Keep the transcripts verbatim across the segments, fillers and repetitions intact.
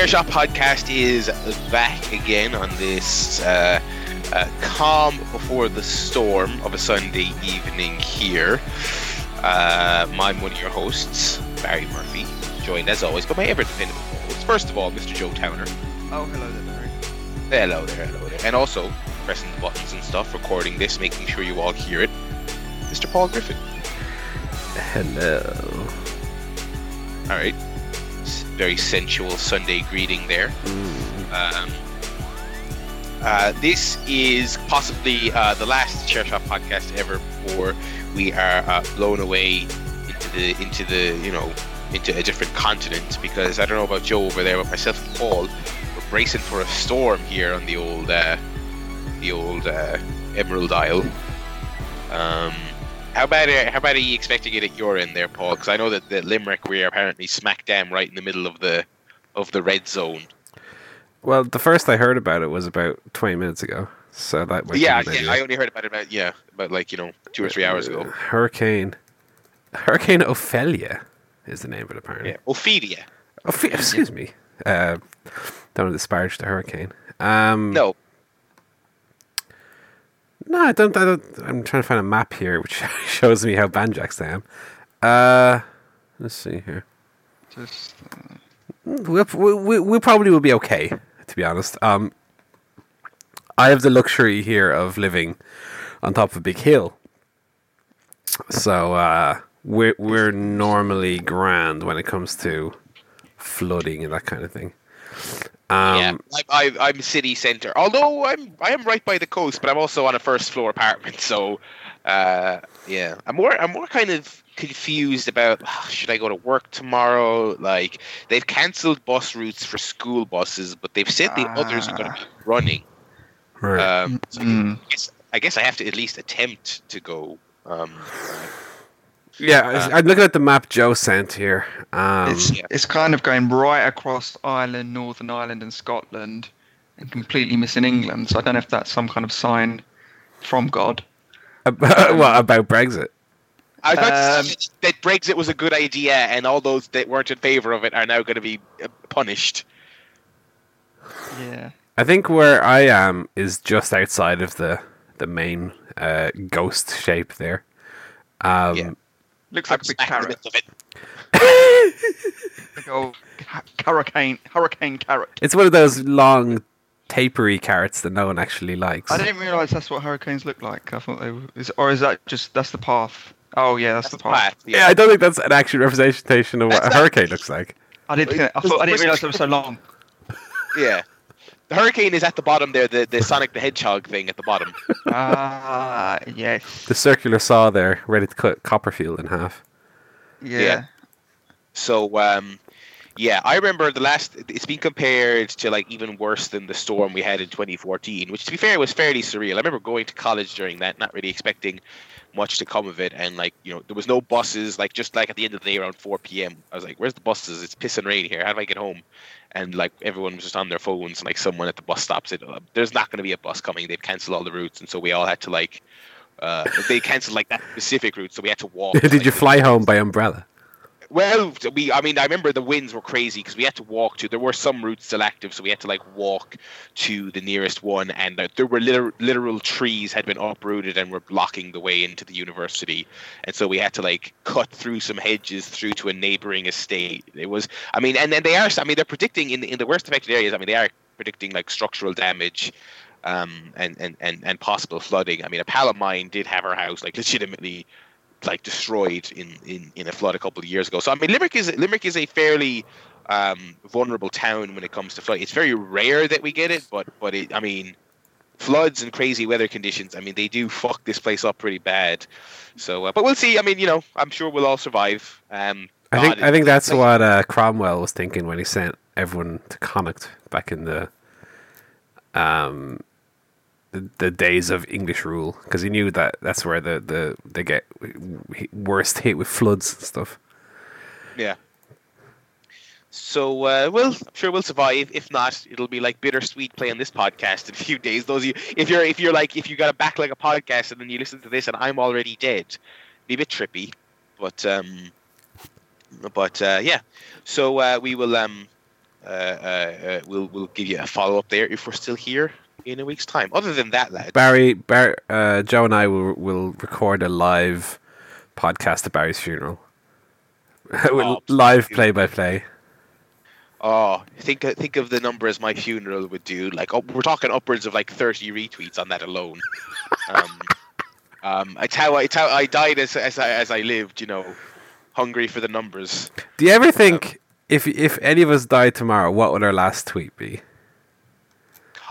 ChairShot Podcast is back again on this uh, uh, calm before the storm of a Sunday evening here. Uh, I'm one of your hosts, Barry Murphy, joined as always by my ever dependable hosts. First of all, Mister Joe Towner. Oh, hello there, Barry. Hello there, hello there. And also, pressing the buttons and stuff, recording this, making sure you all hear it, Mister Paul Griffin. Hello. All right. Very sensual Sunday greeting there. Um, uh, this is possibly uh, the last ChairShot podcast ever before we are uh, blown away into the into the you know into a different continent, because I don't know about Joe over there, but myself and Paul, we're bracing for a storm here on the old uh, the old uh, Emerald Isle. Um, How bad are, how bad are you expecting it at your end there, Paul? Because I know that, that Limerick, we are apparently smack damn right in the middle of the of the red zone. Well, the first I heard about it was about twenty minutes ago, so that might yeah, be yeah. I only heard about it about yeah, about like you know two or three hours ago. Hurricane, Hurricane Ophelia is the name of it apparently. Yeah, Ophelia. Ophelia. Excuse me. Uh, don't disparage the hurricane. Um, no. No, I don't, I don't. I'm trying to find a map here, which shows me how banjaxed I am. Uh, let's see here. Just uh... we'll, we we we probably will be okay, to be honest. Um, I have the luxury here of living on top of a big hill, so uh, we're we're normally grand when it comes to flooding and that kind of thing. Um, yeah, I, I, I'm city centre. Although I'm, I am right by the coast, but I'm also on a first floor apartment. So, uh, yeah, I'm more, I'm more kind of confused about oh, should I go to work tomorrow? Like they've cancelled bus routes for school buses, but they've said the ah. others are going to be running. Right. Um, so mm. I guess, I guess I have to at least attempt to go. Um, Yeah, uh, I'm looking at the map Joe sent here. Um, it's, it's kind of going right across Ireland, Northern Ireland and Scotland and completely missing England. So I don't know if that's some kind of sign from God. About, um, what, about Brexit? I thought um, that Brexit was a good idea and all those that weren't in favour of it are now going to be punished. Yeah. I think where I am is just outside of the, the main uh, ghost shape there. Um, yeah. Looks like I'm a big carrot. Like old hurricane, hurricane carrot. It's one of those long, tapery carrots that no one actually likes. I didn't realise that's what hurricanes look like. I thought they were, is, or is that just that's the path? Oh yeah, that's, that's the, the path. path yeah. yeah, I don't think that's an actual representation of what that's a hurricane that. looks like. I didn't. Think, I thought I didn't realise it was so long. Yeah, the hurricane is at the bottom there. The the Sonic the Hedgehog thing at the bottom. Ah, uh, yes. The circular saw there, ready to cut Copperfield in half. Yeah. yeah. So, um, yeah, I remember the last. It's been compared to like even worse than the storm we had in twenty fourteen, which to be fair was fairly surreal. I remember going to college during that, not really expecting much to come of it, and like you know there was no buses. Like just like at the end of the day around four p.m. I was like, where's the buses? It's pissing rain here, how do I get home? And like everyone was just on their phones, and like someone at the bus stop said there's not going to be a bus coming, they've cancelled all the routes. And so we all had to like uh they cancelled like that specific route, so we had to walk. Did to, like, you fly home by umbrella? Well, we, I mean, I remember the winds were crazy because we had to walk to, there were some routes still active, so we had to like walk to the nearest one, and uh, there were literal, literal trees had been uprooted and were blocking the way into the university. And so we had to like cut through some hedges through to a neighboring estate. It was, I mean, and then they are, I mean, they're predicting in the, in the worst affected areas, I mean, they are predicting like structural damage um, and, and, and, and possible flooding. I mean, a pal of mine did have her house like legitimately like destroyed in, in, in a flood a couple of years ago. So I mean, Limerick is Limerick is a fairly um, vulnerable town when it comes to flooding. It's very rare that we get it, but but it, I mean, floods and crazy weather conditions. I mean, they do fuck this place up pretty bad. So, uh, but we'll see. I mean, you know, I'm sure we'll all survive. Um, I think I think that's like, what uh, Cromwell was thinking when he sent everyone to Connacht back in the um. The, the days of English rule, because he knew that that's where the, the they get worst hit with floods and stuff. Yeah. So, uh, well, I'm sure we'll survive. If not, it'll be like bittersweet play on this podcast in a few days. Those of you, if you're if you're like if you got a back like a podcast and then you listen to this and I'm already dead, it'd be a bit trippy. But um, but uh, yeah. So uh, we will um. uh, uh, we'll we'll give you a follow up there if we're still here in a week's time. Other than that, lad, Barry, Barry uh, Joe, and I will will record a live podcast at Barry's funeral. Oh, live play by play. Oh, think think of the numbers my funeral would do. Like, oh, we're talking upwards of like thirty retweets on that alone. Um, um, it's how I, it's how I died as as I, as I lived. You know, hungry for the numbers. Do you ever think um, if if any of us died tomorrow, what would our last tweet be?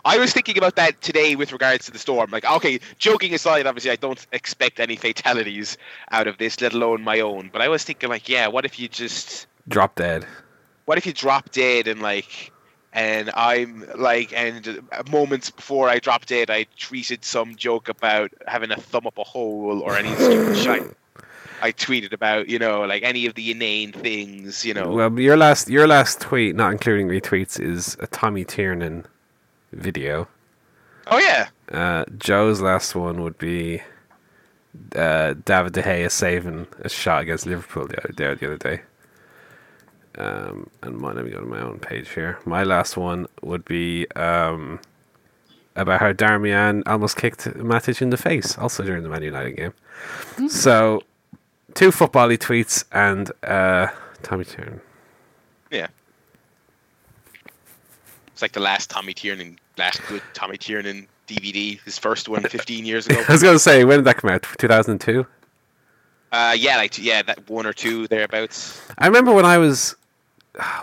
I was thinking about that today with regards to the storm. Like, okay, joking aside, obviously I don't expect any fatalities out of this, let alone my own. But I was thinking, like, yeah, what if you just drop dead? What if you drop dead and like, and I'm like, and moments before I drop dead, I tweeted some joke about having a thumb up a hole or any stupid shit. I tweeted about, you know, like any of the inane things, you know. Well, your last your last tweet, not including retweets, is a Tommy Tiernan video. Oh yeah. Uh, Joe's last one would be uh, David De Gea saving a shot against Liverpool the other day. The other day. Um, and mine, let me go to my own page here. My last one would be um, about how Darmian almost kicked Matic in the face, also during the Man United game. Mm-hmm. So, two football-y tweets and uh, Tommy Tiernan. Yeah. It's like the last Tommy Tiernan, last good Tommy Tiernan D V D, his first one fifteen years ago. I was going to say, when did that come out? two thousand two? Uh, yeah, like, yeah, that one or two thereabouts. I remember when I was,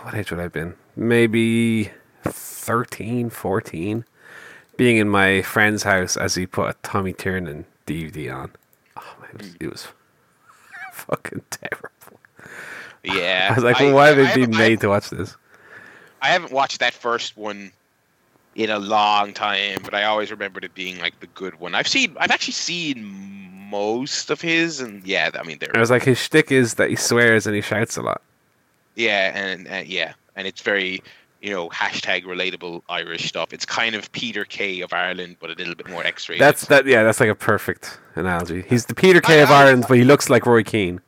what age would I have been? Maybe thirteen, fourteen, being in my friend's house as he put a Tommy Tiernan D V D on. Oh, man, it, was, it was fucking terrible. Yeah. I was like, well, I, why have I been made to watch this? I haven't watched that first one in a long time, but I always remembered it being like the good one. I've seen, I've actually seen most of his, and yeah, I mean, there. I was like, his shtick is that he swears and he shouts a lot. Yeah, and uh, yeah, and it's very, you know, hashtag relatable Irish stuff. It's kind of Peter Kay of Ireland, but a little bit more X-rated. That's that. Yeah, that's like a perfect analogy. He's the Peter Kay I, of I, Ireland, I, but he looks like Roy Keane.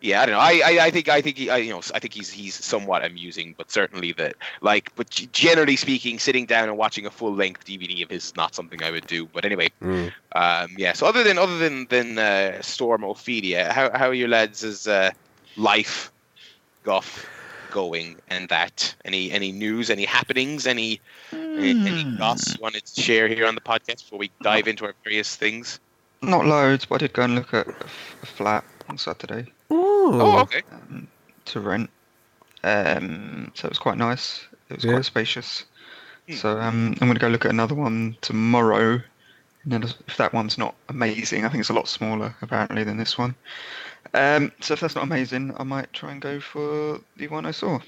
Yeah, I don't know. I, I, I think, I think, he, I, you know, I think he's he's somewhat amusing, but certainly that, like, but generally speaking, sitting down and watching a full length D V D of his is not something I would do. But anyway, mm. um, yeah. So other than other than than uh, Storm Ophelia, how how are your lads' uh, life, Gough, going? And that any any news, any happenings, any mm. any, any goss you wanted to share here on the podcast before we dive into our various things? Not loads, but I did go and look at a flat on Saturday. Ooh. Oh, okay. Um, to rent, um, so it was quite nice. It was yeah. quite spacious. Mm. So um, I'm going to go look at another one tomorrow. And then if that one's not amazing, I think it's a lot smaller apparently than this one. Um, so if that's not amazing, I might try and go for the one I saw.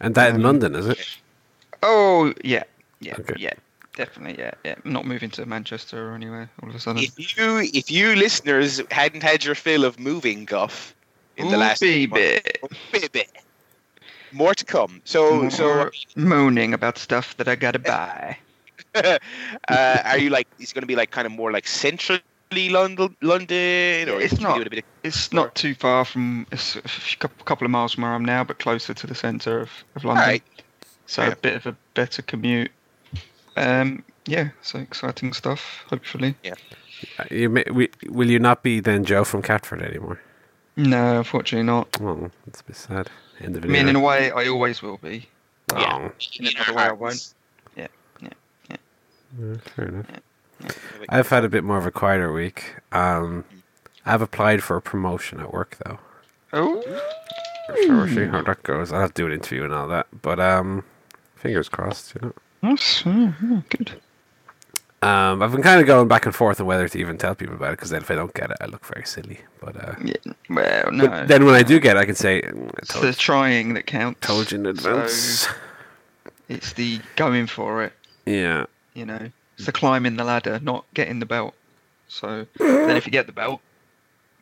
And that um, in London, is it? Oh yeah, yeah, okay. yeah. Definitely, yeah, yeah. I'm not moving to Manchester or anywhere all of a sudden. If you, if you listeners hadn't had your fill of moving, Gough, in Ooh, the last baby. Months, baby, more to come. So, more so moaning about stuff that I gotta buy. uh, are you like? It's gonna be like kind of more like centrally London, London, or it's not. A bit of- it's or? not too far from it's a couple of miles from where I'm now, but closer to the centre of, of London. Right. So yeah. a bit of a better commute. Um. Yeah. So exciting stuff. Hopefully. Yeah. You may, we, will you not be then Joe from Catford anymore? No, unfortunately not. Oh, that's a bit sad. End of I mean, in a way, I always will be. Oh. Yeah. In another way, I won't. Yeah. Yeah. Yeah. yeah fair enough. Yeah. Yeah. I've had a bit more of a quieter week. Um, I've applied for a promotion at work though. Oh. We're sure, we'll see how that goes. I'll have to do an interview and all that, but um, fingers crossed, you know. Mm-hmm. Good. Um, I've been kind of going back and forth on whether to even tell people about it because then if I don't get it, I look very silly. But uh, yeah, well, no. But then when I do get it, I can say mm, I it's the you. trying that counts. Told you in advance. So it's the going for it. Yeah. You know, it's the climbing the ladder, not getting the belt. So then, if you get the belt,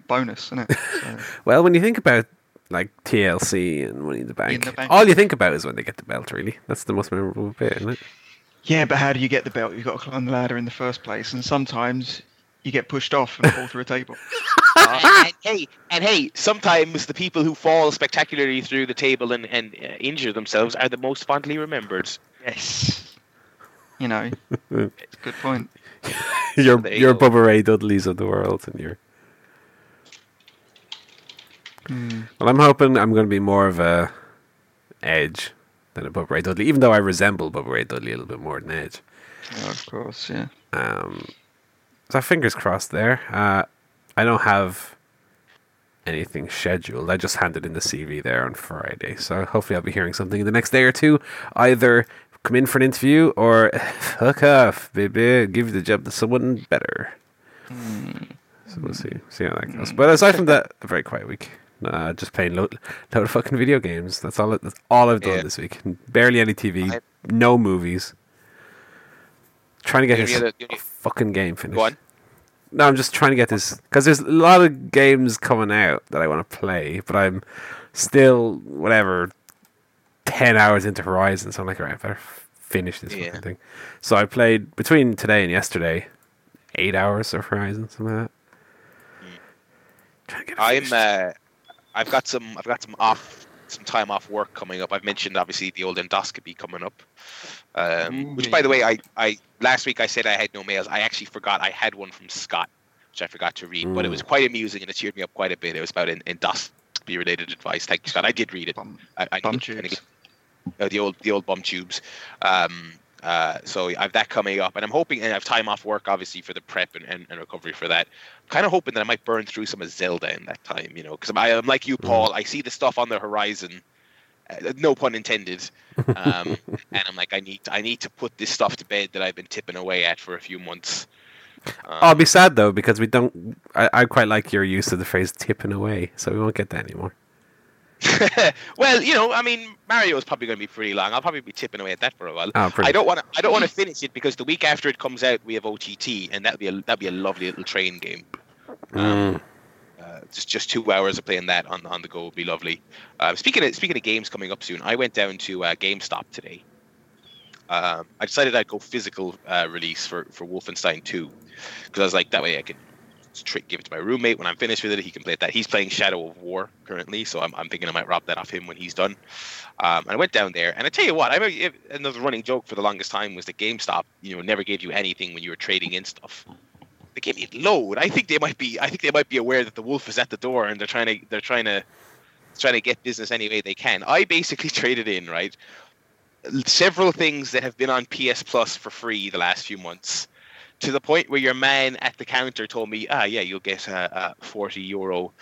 bonus, isn't it? So. Well, when you think about like T L C and Money in the Bank. In the bank. All you think about is when they get the belt, really. That's the most memorable bit, isn't it? Yeah, but how do you get the belt? You've got to climb the ladder in the first place, and sometimes you get pushed off and fall through a table. uh, and, hey, and hey, sometimes the people who fall spectacularly through the table and, and uh, injure themselves are the most fondly remembered. Yes. You know, it's a good point. You're, you're Bubba Ray Dudleys of the world, and you're... Mm. Well, I'm hoping I'm going to be more of a Edge than a Bubba Ray Dudley, even though I resemble Bubba Ray Dudley a little bit more than Edge. Yeah, of course, yeah. Um, so fingers crossed there. Uh, I don't have anything scheduled. I just handed in the C V there on Friday, so hopefully I'll be hearing something in the next day or two. Either come in for an interview or hook off, baby, give the job to someone better. Mm. So we'll see, see how that goes. But aside from that, a very quiet week. Uh, just playing load, load of fucking video games. That's all. That's all I've done yeah. this week. Barely any T V. I, no movies. Trying to get this other, fucking game finished. Go on. No, I'm just trying to get this because there's a lot of games coming out that I want to play, but I'm still whatever ten hours into Horizon. So I'm like, all right, I better finish this yeah. fucking thing. So I played between today and yesterday, eight hours of Horizon. Something like that. Mm. I'm. Uh, I've got some. I've got some off. Some time off work coming up. I've mentioned obviously the old endoscopy coming up, um, which by the way, I, I last week I said I had no mails. I actually forgot I had one from Scott, which I forgot to read, mm. but it was quite amusing and it cheered me up quite a bit. It was about an endoscopy related advice. Thank you, Scott. I did read it. Bum, I, I bum tubes. Get, uh, the old the old bum tubes. Um, uh, so I've that coming up, and I'm hoping, and I've time off work obviously for the prep and, and, and recovery for that. Kind of hoping that I might burn through some of Zelda in that time, you know, because I'm like you, Paul. I see the stuff on the horizon, uh, no pun intended, um, and I'm like, I need, to, I need to put this stuff to bed that I've been tipping away at for a few months. Um, I'll be sad though because we don't. I, I quite like your use of the phrase "tipping away," so we won't get that anymore. Well, you know, I mean, Mario is probably going to be pretty long. I'll probably be tipping away at that for a while. Oh, I don't want to. I don't want to finish it because the week after it comes out, we have O T T, and that'd be a, that'd be a lovely little train game. Um, mm. uh, just just two hours of playing that on on the go would be lovely. Uh, speaking of speaking of games coming up soon, I went down to uh, GameStop today. Um, I decided I'd go physical uh, release for, for Wolfenstein Two because I was like, that way I can trick give it to my roommate when I'm finished with it. He can play that. He's playing Shadow of War currently, so I'm I'm thinking I might rob that off him when he's done. Um, and I went down there, and I tell you what, I remember another running joke for the longest time was that GameStop, you know, never gave you anything when you were trading in stuff. They gave me a load. I think they might be. I think they might be aware that the wolf is at the door, and they're trying to. They're trying to. Trying to get business any way they can. I basically traded in right several things that have been on P S Plus for free the last few months, to the point where your man at the counter told me, "Ah, yeah, you'll get a, a forty euro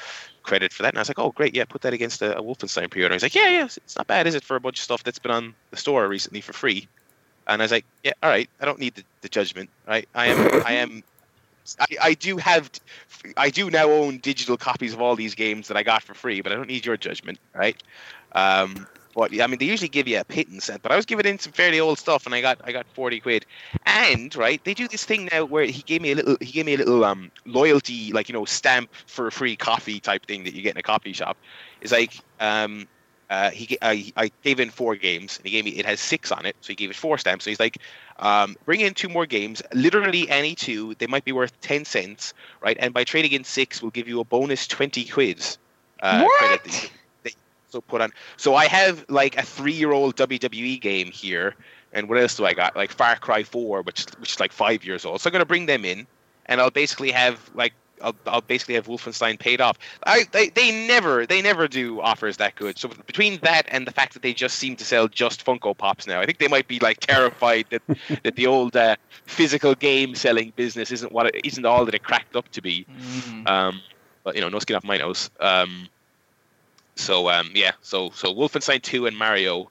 credit for that." And I was like, "Oh, great, yeah, put that against a, a Wolfenstein pre-order." He's like, "Yeah, yeah, it's not bad, is it, for a bunch of stuff that's been on the store recently for free?" And I was like, "Yeah, all right, I don't need the, the judgment, right? I am, I am." I, I do have, I do now own digital copies of all these games that I got for free, but I don't need your judgment, right? Um, but I mean, they usually give you a pittance, but I was giving in some fairly old stuff, and I got, I got forty quid, and right, they do this thing now where he gave me a little, he gave me a little um, loyalty, like you know, stamp for a free coffee type thing that you get in a coffee shop. It's like um, uh, he, I, I gave in four games, and he gave me, it has six on it, so he gave it four stamps. So he's like, Um, bring in two more games, literally any two. They might be worth ten cents, right? And by trading in six, we'll give you a bonus twenty quid. Uh, what? Credit that you also put on. So I have like a three-year-old W W E game here. And what else do I got? Like Far Cry four, which, which is like five years old. So I'm going to bring them in, and I'll basically have like, I'll, I'll basically have Wolfenstein paid off. I, they, they never they never do offers that good. So between that and the fact that they just seem to sell just Funko Pops now, I think they might be like terrified that that the old uh, physical game selling business isn't what it, isn't all that it cracked up to be. Mm-hmm. Um, but you know, no skin off my nose. Um, so um, yeah, so so Wolfenstein Two and Mario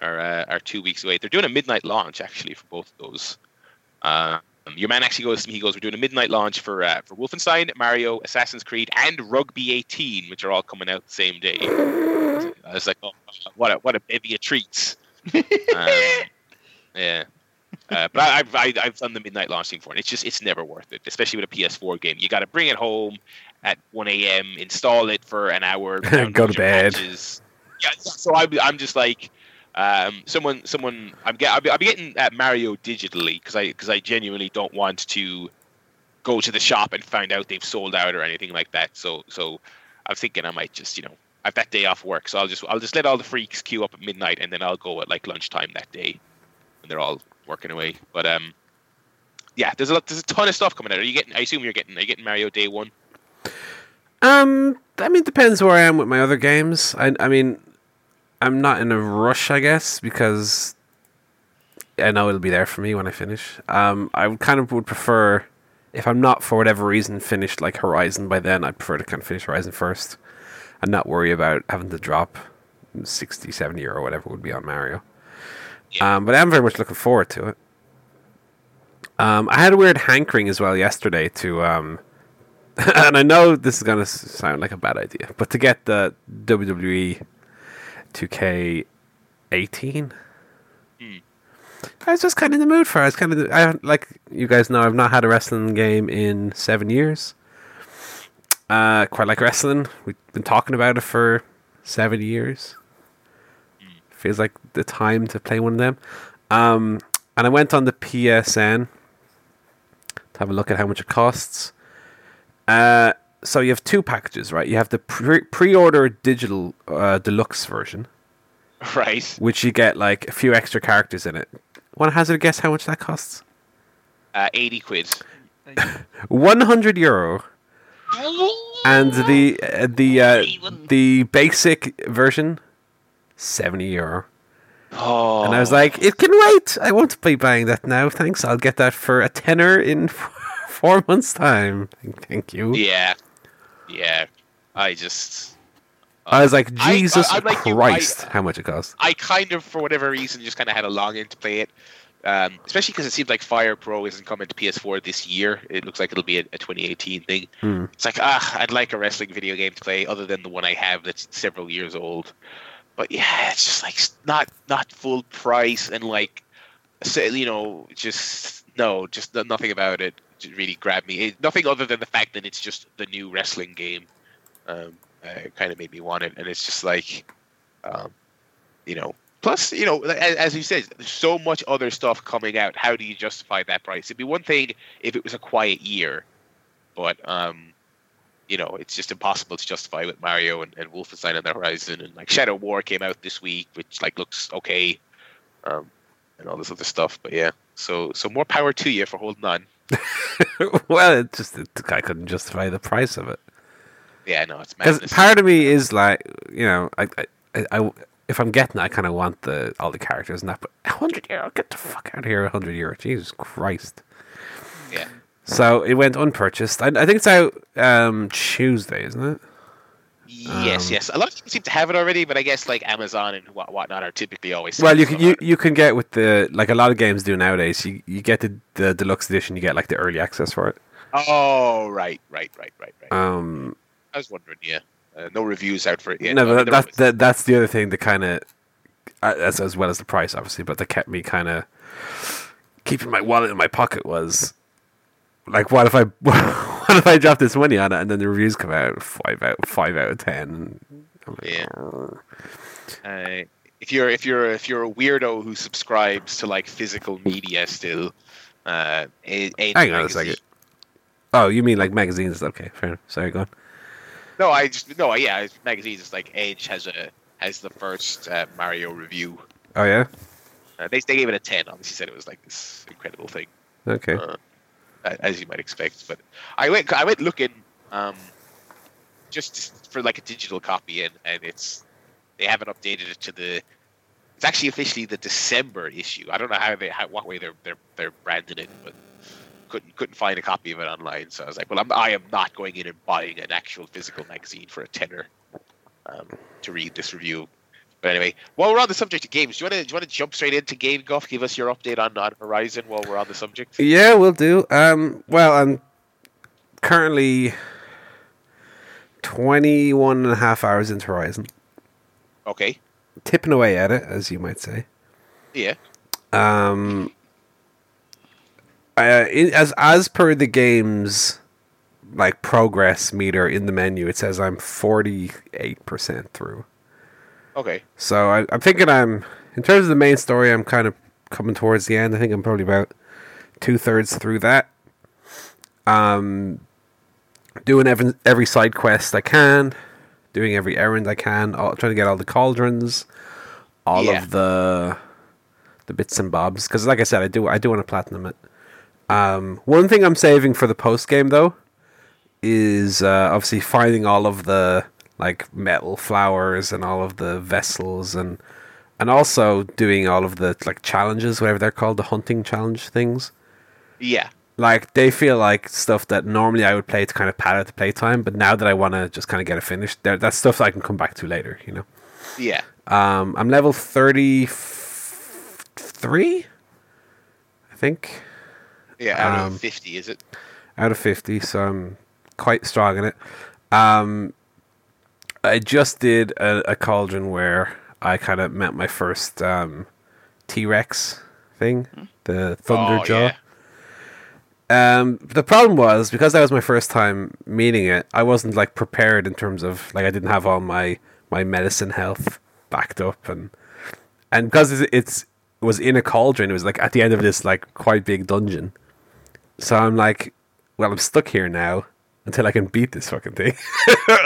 are uh, are two weeks away. They're doing a midnight launch actually for both of those. Uh, Your man actually goes to me, he goes, we're doing a midnight launch for uh, for Wolfenstein, Mario, Assassin's Creed, and Rugby eighteen, which are all coming out the same day. I was like, oh, what a, what a bevy of treats. um, yeah. Uh, but I, I, I've done the midnight launch thing for it. It's just, it's never worth it, especially with a P S four game. You got to bring it home at one a.m., install it for an hour. Go to bed. Patches. Yeah, so I, I'm just like... Um, someone, someone, I'm get, I'll be, I'll be getting at Mario digitally because I, because I genuinely don't want to go to the shop and find out they've sold out or anything like that. So, so I'm thinking I might just, you know, I've that day off work, so I'll just, I'll just let all the freaks queue up at midnight, and then I'll go at like lunchtime that day, and they're all working away. But um, yeah, there's a lot, there's a ton of stuff coming out. Are you getting? I assume you're getting. Are you getting Mario Day One? Um, I mean, it depends where I am with my other games. I, I mean, I'm not in a rush, I guess, because I know it'll be there for me when I finish. Um, I kind of would prefer, if I'm not for whatever reason finished like Horizon by then, I'd prefer to kind of finish Horizon first. And not worry about having to drop sixty, seventy or whatever would be on Mario. Yeah. Um, but I'm very much looking forward to it. Um, I had a weird hankering as well yesterday to, um, and I know this is going to sound like a bad idea, but to get the W W E two K eighteen. Mm. I was just kind of in the mood for it. I was kind of, I, like you guys know, I've not had a wrestling game in seven years. Uh, quite like wrestling. We've been talking about it for seven years. Feels like the time to play one of them. Um, and I went on the P S N to have a look at how much it costs. Uh, so you have two packages, right? You have the pre- pre-order digital uh, deluxe version. Right. Which you get like a few extra characters in it. Want to hazard a guess how much that costs? Uh, eighty quid. one hundred euro. And the uh, the uh, the basic version, seventy euro. Oh. And I was like, it can wait. I won't be buying that now. Thanks. I'll get that for a tenner in four months' time. Thank you. Yeah, yeah. I just, uh, I was like, Jesus I, I, like Christ, you, I, how much it costs. I kind of, for whatever reason, just kind of had a longing to play it. Um, especially because it seems like Fire Pro isn't coming to P S four this year. It looks like it'll be a, a twenty eighteen thing. Mm. It's like, ah, I'd like a wrestling video game to play other than the one I have that's several years old. But yeah, it's just like not not full price and like, you know, just no, just nothing about it really grabbed me. It, nothing other than the fact that it's just the new wrestling game. Um, uh, it kind of made me want it, and it's just like, um, you know. Plus, you know, as he says, there's so much other stuff coming out. How do you justify that price? It'd be one thing if it was a quiet year, but, um, you know, it's just impossible to justify with Mario and, and Wolfenstein on the Horizon. And, like, Shadow War came out this week, which, like, looks okay, um, and all this other stuff. But, yeah, so so more power to you for holding on. Well, it just it, I couldn't justify the price of it. Yeah, no, it's madness. Because part of me is, like, you know, I... I, I, I if I'm getting it, I kind of want the all the characters and that, but one hundred euro, get the fuck out of here, one hundred euro, Jesus Christ. Yeah. So it went unpurchased. I, I think it's out um, Tuesday, isn't it? Yes, um, yes. A lot of people seem to have it already, but I guess like Amazon and what whatnot are typically always. Well, you can you, you can get with the, like a lot of games do nowadays, you, you get the, the deluxe edition, you get like the early access for it. Oh, right, right, right, right, right. Um, I was wondering, yeah. Uh, no reviews out for it yet. No, but that, that, that, that's the other thing that kind of, as, as well as the price, obviously, but that kept me kind of keeping my wallet in my pocket was, like, what if I what if I drop this money on it and then the reviews come out five out five out of ten? I'm like, yeah. Oh. Uh, if you're if you're if you're a weirdo who subscribes to like physical media still, uh, a, a hang on a second. Oh, you mean like magazines? Okay, fair enough. Sorry, go on. No, I just no, yeah. Magazines, it's like Edge has a has the first uh, Mario review. Oh yeah, uh, they they gave it a ten. Obviously, said it was like this incredible thing. Okay, uh, as you might expect. But I went I went looking um, just for like a digital copy, and, and it's they haven't updated it to the. It's actually officially the December issue. I don't know how they how, what way they're they're they're branding it, but. Couldn't couldn't find a copy of it online, so I was like, "Well, I'm I am not going in and buying an actual physical magazine for a tenner um, to read this review." But anyway, while we're on the subject of games, do you want to do you want to jump straight into Game Guff? Give us your update on, on Horizon while we're on the subject. Yeah, we'll do. Um, well, I'm currently twenty-one and a half hours into Horizon. Okay, tipping away at it, as you might say. Yeah. Um. Uh, in, as as per the game's like progress meter in the menu, it says I'm forty-eight percent through. Okay. So I, I'm thinking I'm, in terms of the main story, I'm kind of coming towards the end. I think I'm probably about two thirds through that. Um, doing every, every side quest I can, doing every errand I can, all, trying to get all the cauldrons, all yeah. of the the bits and bobs. Because, like I said, I do I do want to platinum it. Um, one thing I'm saving for the post game though is uh, obviously finding all of the like metal flowers and all of the vessels and and also doing all of the like challenges, whatever they're called, the hunting challenge things. Yeah. Like, they feel like stuff that normally I would play to kind of pad out the playtime, but now that I want to just kind of get it finished, that's stuff that I can come back to later, you know? Yeah. Um, I'm level thirty-three, I think. Yeah, out um, of fifty, is it? Out of fifty, so I'm quite strong in it. Um, I just did a, a cauldron where I kind of met my first um, T-Rex thing, hmm? the Thunderjaw. Oh, yeah. Um, the problem was, because that was my first time meeting it, I wasn't like prepared in terms of like I didn't have all my, my medicine health backed up, and and because it's, it's it was in a cauldron, it was like at the end of this like quite big dungeon. So I'm like, well, I'm stuck here now until I can beat this fucking thing.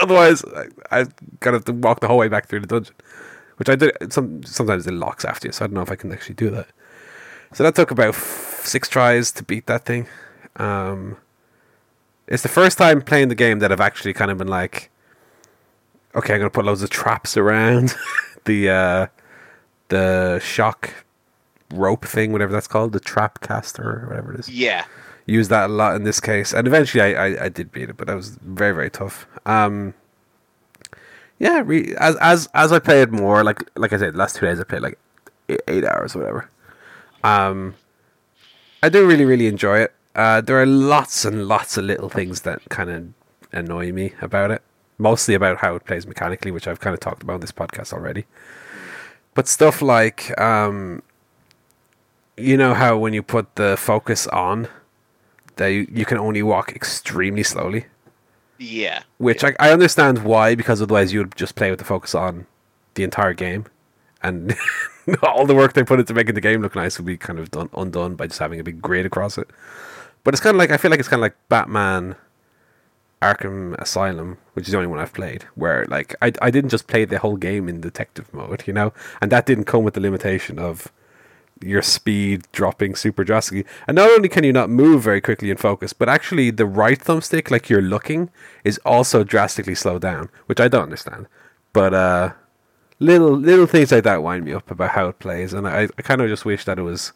Otherwise, I, I've got to have to walk the whole way back through the dungeon, which I did. Some sometimes it locks after you, so I don't know if I can actually do that. So that took about f- six tries to beat that thing. Um, it's the first time playing the game that I've actually kind of been like, okay, I'm gonna put loads of traps around the uh, the shock rope thing, whatever that's called, the trap caster or whatever it is. Yeah, use that a lot in this case, and eventually I, I, I did beat it, but that was very very tough. Um, yeah, re- as as as I played more, like like I said, the last two days I played like eight, eight hours or whatever. Um, I do really really enjoy it. Uh, there are lots and lots of little things that kind of annoy me about it. Mostly about how it plays mechanically, which I've kind of talked about on this podcast already. But stuff like, um, you know how when you put the focus on, that you, you can only walk extremely slowly? Yeah. Which yeah. I, I understand why, because otherwise you would just play with the focus on the entire game. And all the work they put into making the game look nice would be kind of done, undone by just having a big grid across it. But it's kind of like, I feel like it's kind of like Batman Arkham Asylum, which is the only one I've played, where like I I didn't just play the whole game in detective mode, you know? And that didn't come with the limitation of your speed dropping super drastically. And not only can you not move very quickly in focus, but actually the right thumbstick, like you're looking, is also drastically slowed down, which I don't understand. But uh, little little things like that wind me up about how it plays. And I, I kind of just wish that it was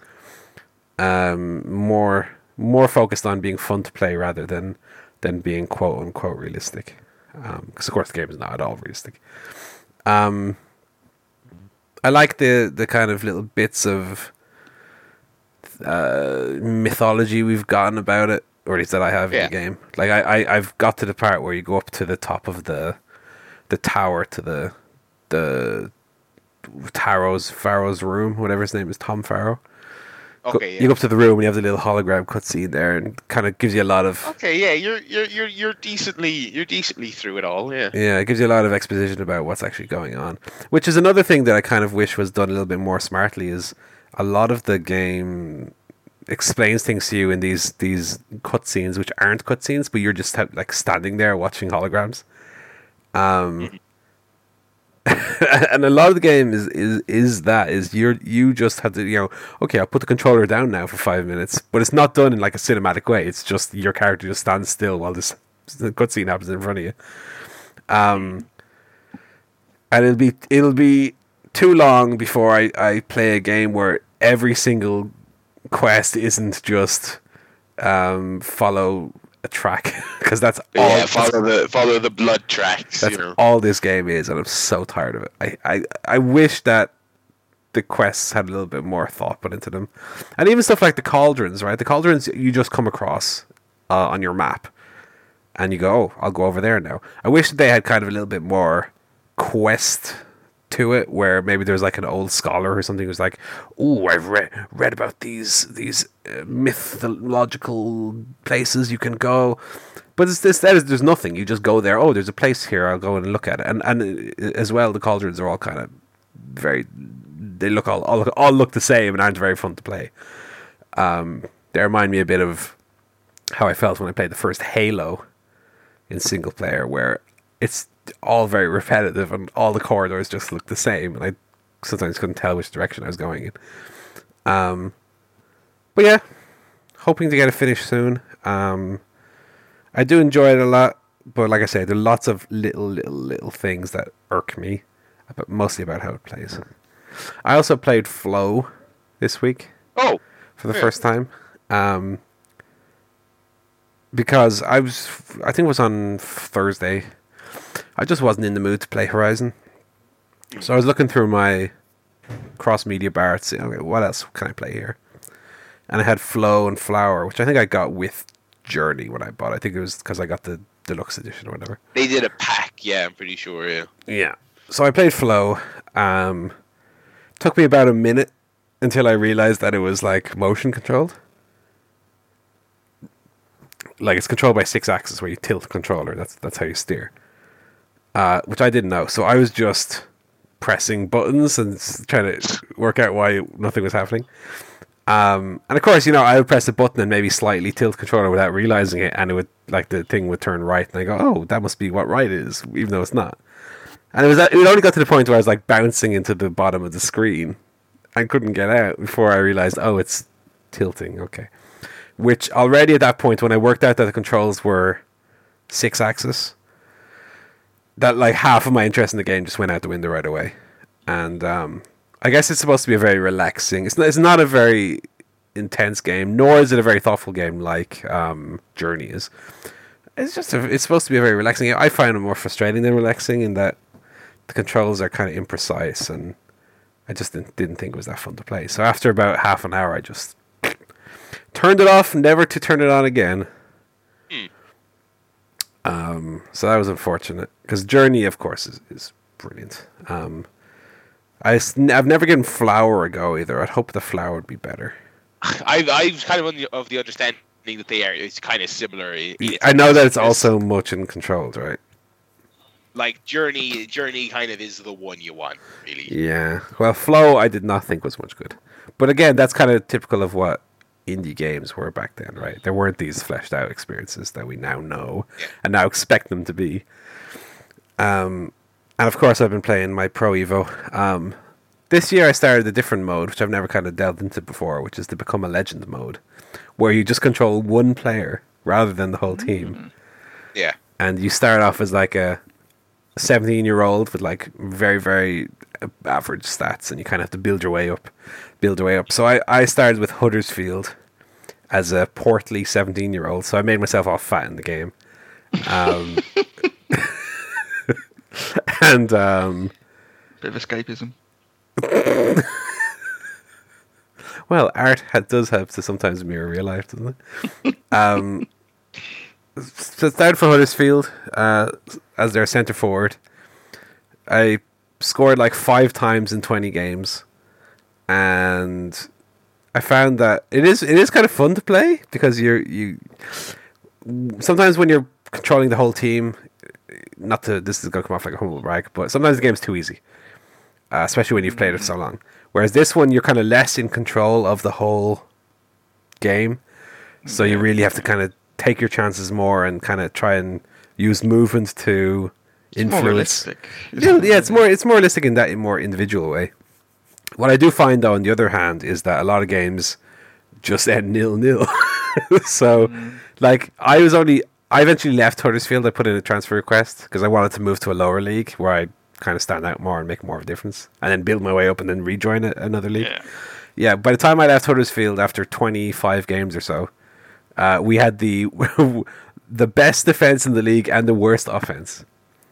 um more... more focused on being fun to play rather than than being quote unquote realistic, because um, of course the game is not at all realistic. Um, I like the the kind of little bits of uh, mythology we've gotten about it, or at least that I have yeah. in the game. Like I, I I've got to the part where you go up to the top of the the tower to the the Taro's Pharaoh's room, whatever his name is, Tom Pharaoh. Okay, yeah. You go up to the room and you have the little hologram cutscene there, and kind of gives you a lot of. Okay, yeah, you're you're you're you're decently you're decently through it all, yeah. Yeah, it gives you a lot of exposition about what's actually going on, which is another thing that I kind of wish was done a little bit more smartly. Is a lot of the game explains things to you in these these cutscenes, which aren't cutscenes, but you're just like standing there watching holograms. Um, and a lot of the game is is is that is you you just have to, you know, okay, I'll put the controller down now for five minutes, but it's not done in like a cinematic way. It's just your character just stands still while this cutscene happens in front of you. Um, and it'll be it'll be too long before I, I play a game where every single quest isn't just um, follow a track, because that's all. Yeah, follow the follow the blood tracks. That's you know. all this game is, and I'm so tired of it. I, I I wish that the quests had a little bit more thought put into them, and even stuff like the cauldrons. Right, the cauldrons you just come across uh, on your map, and you go, "Oh, I'll go over there now." I wish that they had kind of a little bit more quest to it, where maybe there's like an old scholar or something who's like, "Oh, I've read read about these these uh, mythological places you can go," but it's this that is there's nothing. You just go there. Oh, there's a place here. I'll go and look at it. And and uh, as well, the cauldrons are all kind of very. They look all all all look the same and aren't very fun to play. Um, they remind me a bit of how I felt when I played the first Halo in single player, where it's all very repetitive and all the corridors just look the same, and I sometimes couldn't tell which direction I was going in. Um, but yeah, hoping to get a finish soon. Um, I do enjoy it a lot, but like I say, there are lots of little, little, little things that irk me, but mostly about how it plays. I also played Flow this week. Oh, for the yeah. first time. Um, because I was, I think it was on Thursday, I just wasn't in the mood to play Horizon. So I was looking through my cross-media bar to see, okay, what else can I play here? And I had Flow and Flower, which I think I got with Journey when I bought it. I think it was because I got the deluxe edition or whatever. They did a pack, yeah, I'm pretty sure, yeah. Yeah. So I played Flow. Um, took me about a minute until I realized that it was, like, motion controlled. Like, it's controlled by six axis where you tilt the controller. That's that's how you steer. Uh, which I didn't know. So I was just pressing buttons and trying to work out why nothing was happening. Um, and of course, you know, I would press a button and maybe slightly tilt the controller without realizing it, and it would, like, the thing would turn right, and I go, oh, that must be what right is, even though it's not. And it was it only got to the point where I was, like, bouncing into the bottom of the screen and couldn't get out before I realized, oh, it's tilting, okay. Which already at that point, when I worked out that the controls were six axis, that, like, half of my interest in the game just went out the window right away. And um, I guess it's supposed to be a very relaxing... It's not, it's not a very intense game, nor is it a very thoughtful game like um, Journey is. It's just a, it's supposed to be a very relaxing game. I find it more frustrating than relaxing in that the controls are kind of imprecise, and I just didn't, didn't think it was that fun to play. So after about half an hour, I just turned it off, never to turn it on again. Mm. Um, so that was unfortunate, because Journey, of course, is, is brilliant. Um, I, I've never given Flower a go either. I'd hope the Flower would be better. I I was kind of on the, of the understanding that they are. It's kind of similar. It's I know that it's also motion controlled, right? Like, Journey Journey kind of is the one you want, really. Yeah. Well, Flow, I did not think was much good. But again, that's kind of typical of what indie games were back then, right? There weren't these fleshed-out experiences that we now know yeah. and now expect them to be. Um, and, of course, I've been playing my Pro Evo. Um, this year I started a different mode, which I've never kind of delved into before, which is the Become a Legend mode, where you just control one player rather than the whole team. Mm-hmm. Yeah. And you start off as, like, a seventeen year old with, like, very very average stats, and you kind of have to build your way up build your way up so I, I started with Huddersfield as a portly seventeen year old, so I made myself all fat in the game, um, and um, bit of escapism. Well, art ha- does help to sometimes mirror real life, doesn't it? um So started for Huddersfield uh, as their centre forward. I scored like five times in twenty games, and I found that it is it is kind of fun to play, because you're you sometimes when you're controlling the whole team. Not to this is going to come off like a humble brag, but sometimes the game's too easy, uh, especially when you've played it so long. Whereas this one, you're kind of less in control of the whole game, so you really have to kind of take your chances more and kind of try and use movement to it's influence. More it's yeah, yeah, it's more it's more realistic in that in more individual way. What I do find, though, on the other hand, is that a lot of games just end nil nil. So, mm. like, I was only I eventually left Huddersfield. I put in a transfer request because I wanted to move to a lower league where I kind of stand out more and make more of a difference, and then build my way up and then rejoin a, another league. Yeah. yeah. By the time I left Huddersfield after twenty-five games or so. Uh, we had the the best defense in the league and the worst offense.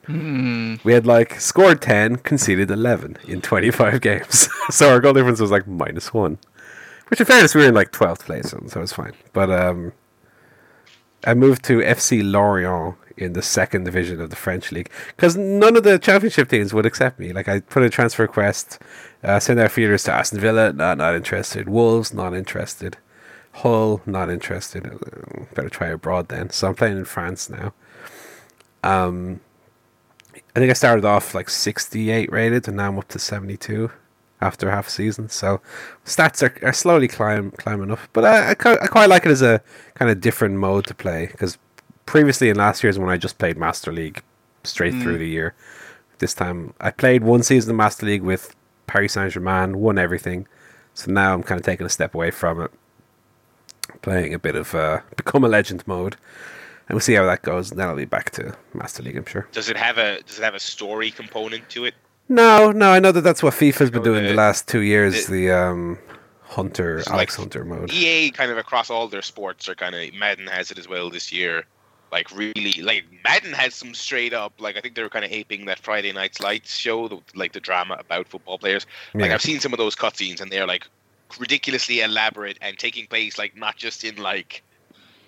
Mm. We had, like, scored ten, conceded eleven in twenty-five games. So our goal difference was, like, minus one. Which, in fairness, we were in, like, twelfth place, so it was fine. But um, I moved to F C Lorient in the second division of the French league, because none of the championship teams would accept me. Like, I put a transfer request, uh, send out feelers to Aston Villa, not, not interested. Wolves, not interested. Hull, not interested. Better try abroad then. So I'm playing in France now. Um, I think I started off like sixty-eight rated, and now I'm up to seventy-two. after half a season. So stats are, are slowly climb, climbing up. But I, I, I quite like it as a kind of different mode to play, because previously in last year's when I just played Master League straight mm. through the year. This time I played one season of Master League with Paris Saint-Germain, won everything. So now I'm kind of taking a step away from it, playing a bit of uh, Become a Legend mode. And we'll see how that goes, and then I'll be back to Master League, I'm sure. Does it have a Does it have a story component to it? No, no. I know that that's what FIFA's been doing the, the last two years. The, the um, Hunter, Alex like Hunter mode. E A kind of across all their sports are kind of Madden has it as well this year. Like really, like Madden has some straight up. Like I think they were kind of aping that Friday Night Lights show, the, like the drama about football players. Yeah. Like I've seen some of those cutscenes, and they're like ridiculously elaborate and taking place like not just in like.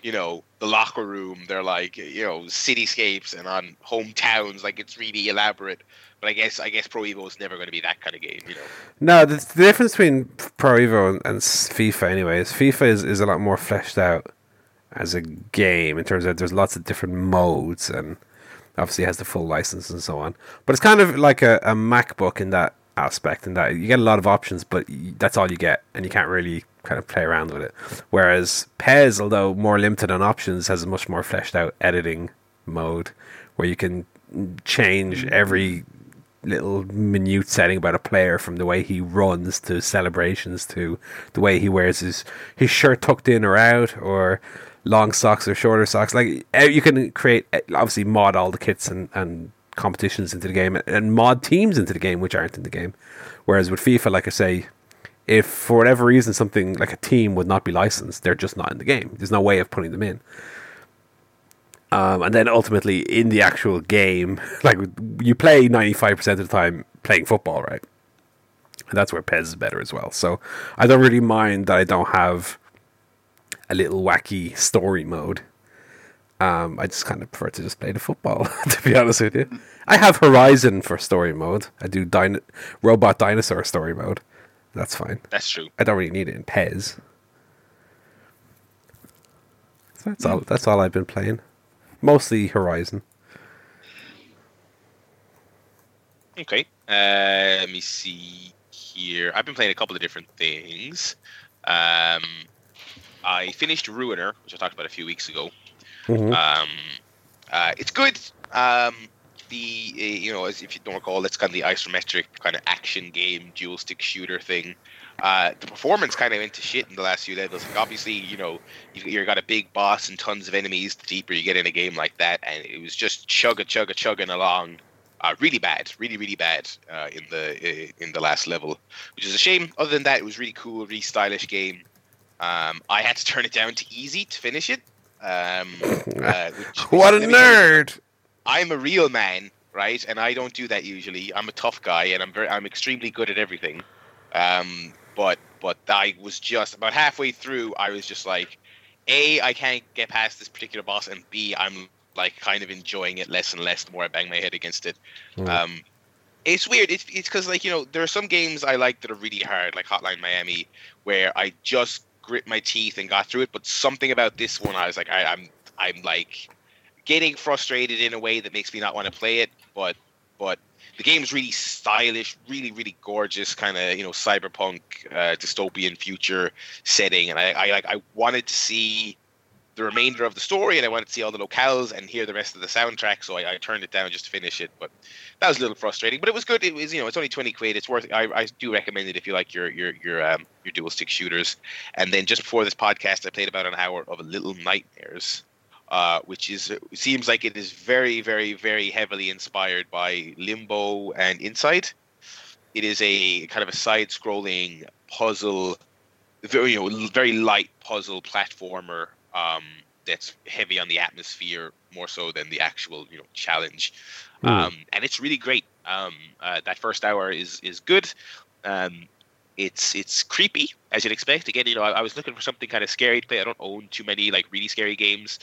You know, the locker room, they're like, you know, cityscapes and on hometowns, like it's really elaborate. But I guess I guess Pro Evo is never going to be that kind of game, you know. No, the, the difference between Pro Evo and, and FIFA anyway is FIFA is, is a lot more fleshed out as a game in terms of there's lots of different modes and obviously has the full license and so on. But it's kind of like a, a MacBook in that aspect, in that you get a lot of options, but that's all you get and you can't really kind of play around with it. Whereas P E S, although more limited on options, has a much more fleshed out editing mode where you can change every little minute setting about a player, from the way he runs to celebrations to the way he wears his, his shirt tucked in or out, or long socks or shorter socks. Like you can create, obviously mod all the kits and, and competitions into the game and mod teams into the game which aren't in the game. Whereas with FIFA, like I say, if for whatever reason something like a team would not be licensed, they're just not in the game. There's no way of putting them in. Um, and then ultimately in the actual game, like you play ninety-five percent of the time playing football, right? And that's where P E S is better as well. So I don't really mind that I don't have a little wacky story mode. Um, I just kind of prefer to just play the football, to be honest with you. I have Horizon for story mode. I do din- robot dinosaur story mode. That's fine. That's true. I don't really need it in P E S. So that's all. That's all I've been playing. Mostly Horizon. Okay. Uh, let me see here. I've been playing a couple of different things. Um, I finished Ruiner, which I talked about a few weeks ago. Mm-hmm. Um, uh, it's good. Um, the uh, you know, as if you don't recall, it's kind of the isometric kind of action game, dual stick shooter thing. Uh, the performance kind of went to shit in the last few levels. Like obviously, you know, you you've got a big boss and tons of enemies. The deeper you get in a game like that, and it was just chugga chugga chugging along, uh, really bad, really really bad uh, in the uh, in the last level, which is a shame. Other than that, it was really cool, really stylish game. Um, I had to turn it down to easy to finish it. Um, uh, which, what a nerd! I'm a real man, right? And I don't do that usually. I'm a tough guy, and I'm very, I'm extremely good at everything. Um, but but I was just about halfway through. I was just like, A, I can't get past this particular boss, and B, I'm like kind of enjoying it less and less the more I bang my head against it. Mm. Um, it's weird. It's it's because like you know there are some games I like that are really hard, like Hotline Miami, where I just grit my teeth and got through it. But something about this one, I was like, I, I'm, I'm like getting frustrated in a way that makes me not want to play it. But, but the game's really stylish, really, really gorgeous, kind of you know cyberpunk, uh, dystopian future setting. And I, I like, I wanted to see the remainder of the story, and I wanted to see all the locales and hear the rest of the soundtrack. So I, I turned it down just to finish it. But that was a little frustrating. But it was good. It was you know it's only twenty quid. It's worth it. I, I do recommend it if you like your your your um. your dual stick shooters. And then just before this podcast, I played about an hour of Little Nightmares, uh, which is it seems like it is very, very, very heavily inspired by Limbo and Inside. It is a kind of a side-scrolling puzzle, very you know, very light puzzle platformer um, that's heavy on the atmosphere more so than the actual you know challenge. Mm. Um, and it's really great. Um, uh, that first hour is is good. Um, It's it's creepy, as you'd expect. Again, you know, I, I was looking for something kind of scary to play. I don't own too many, like, really scary games.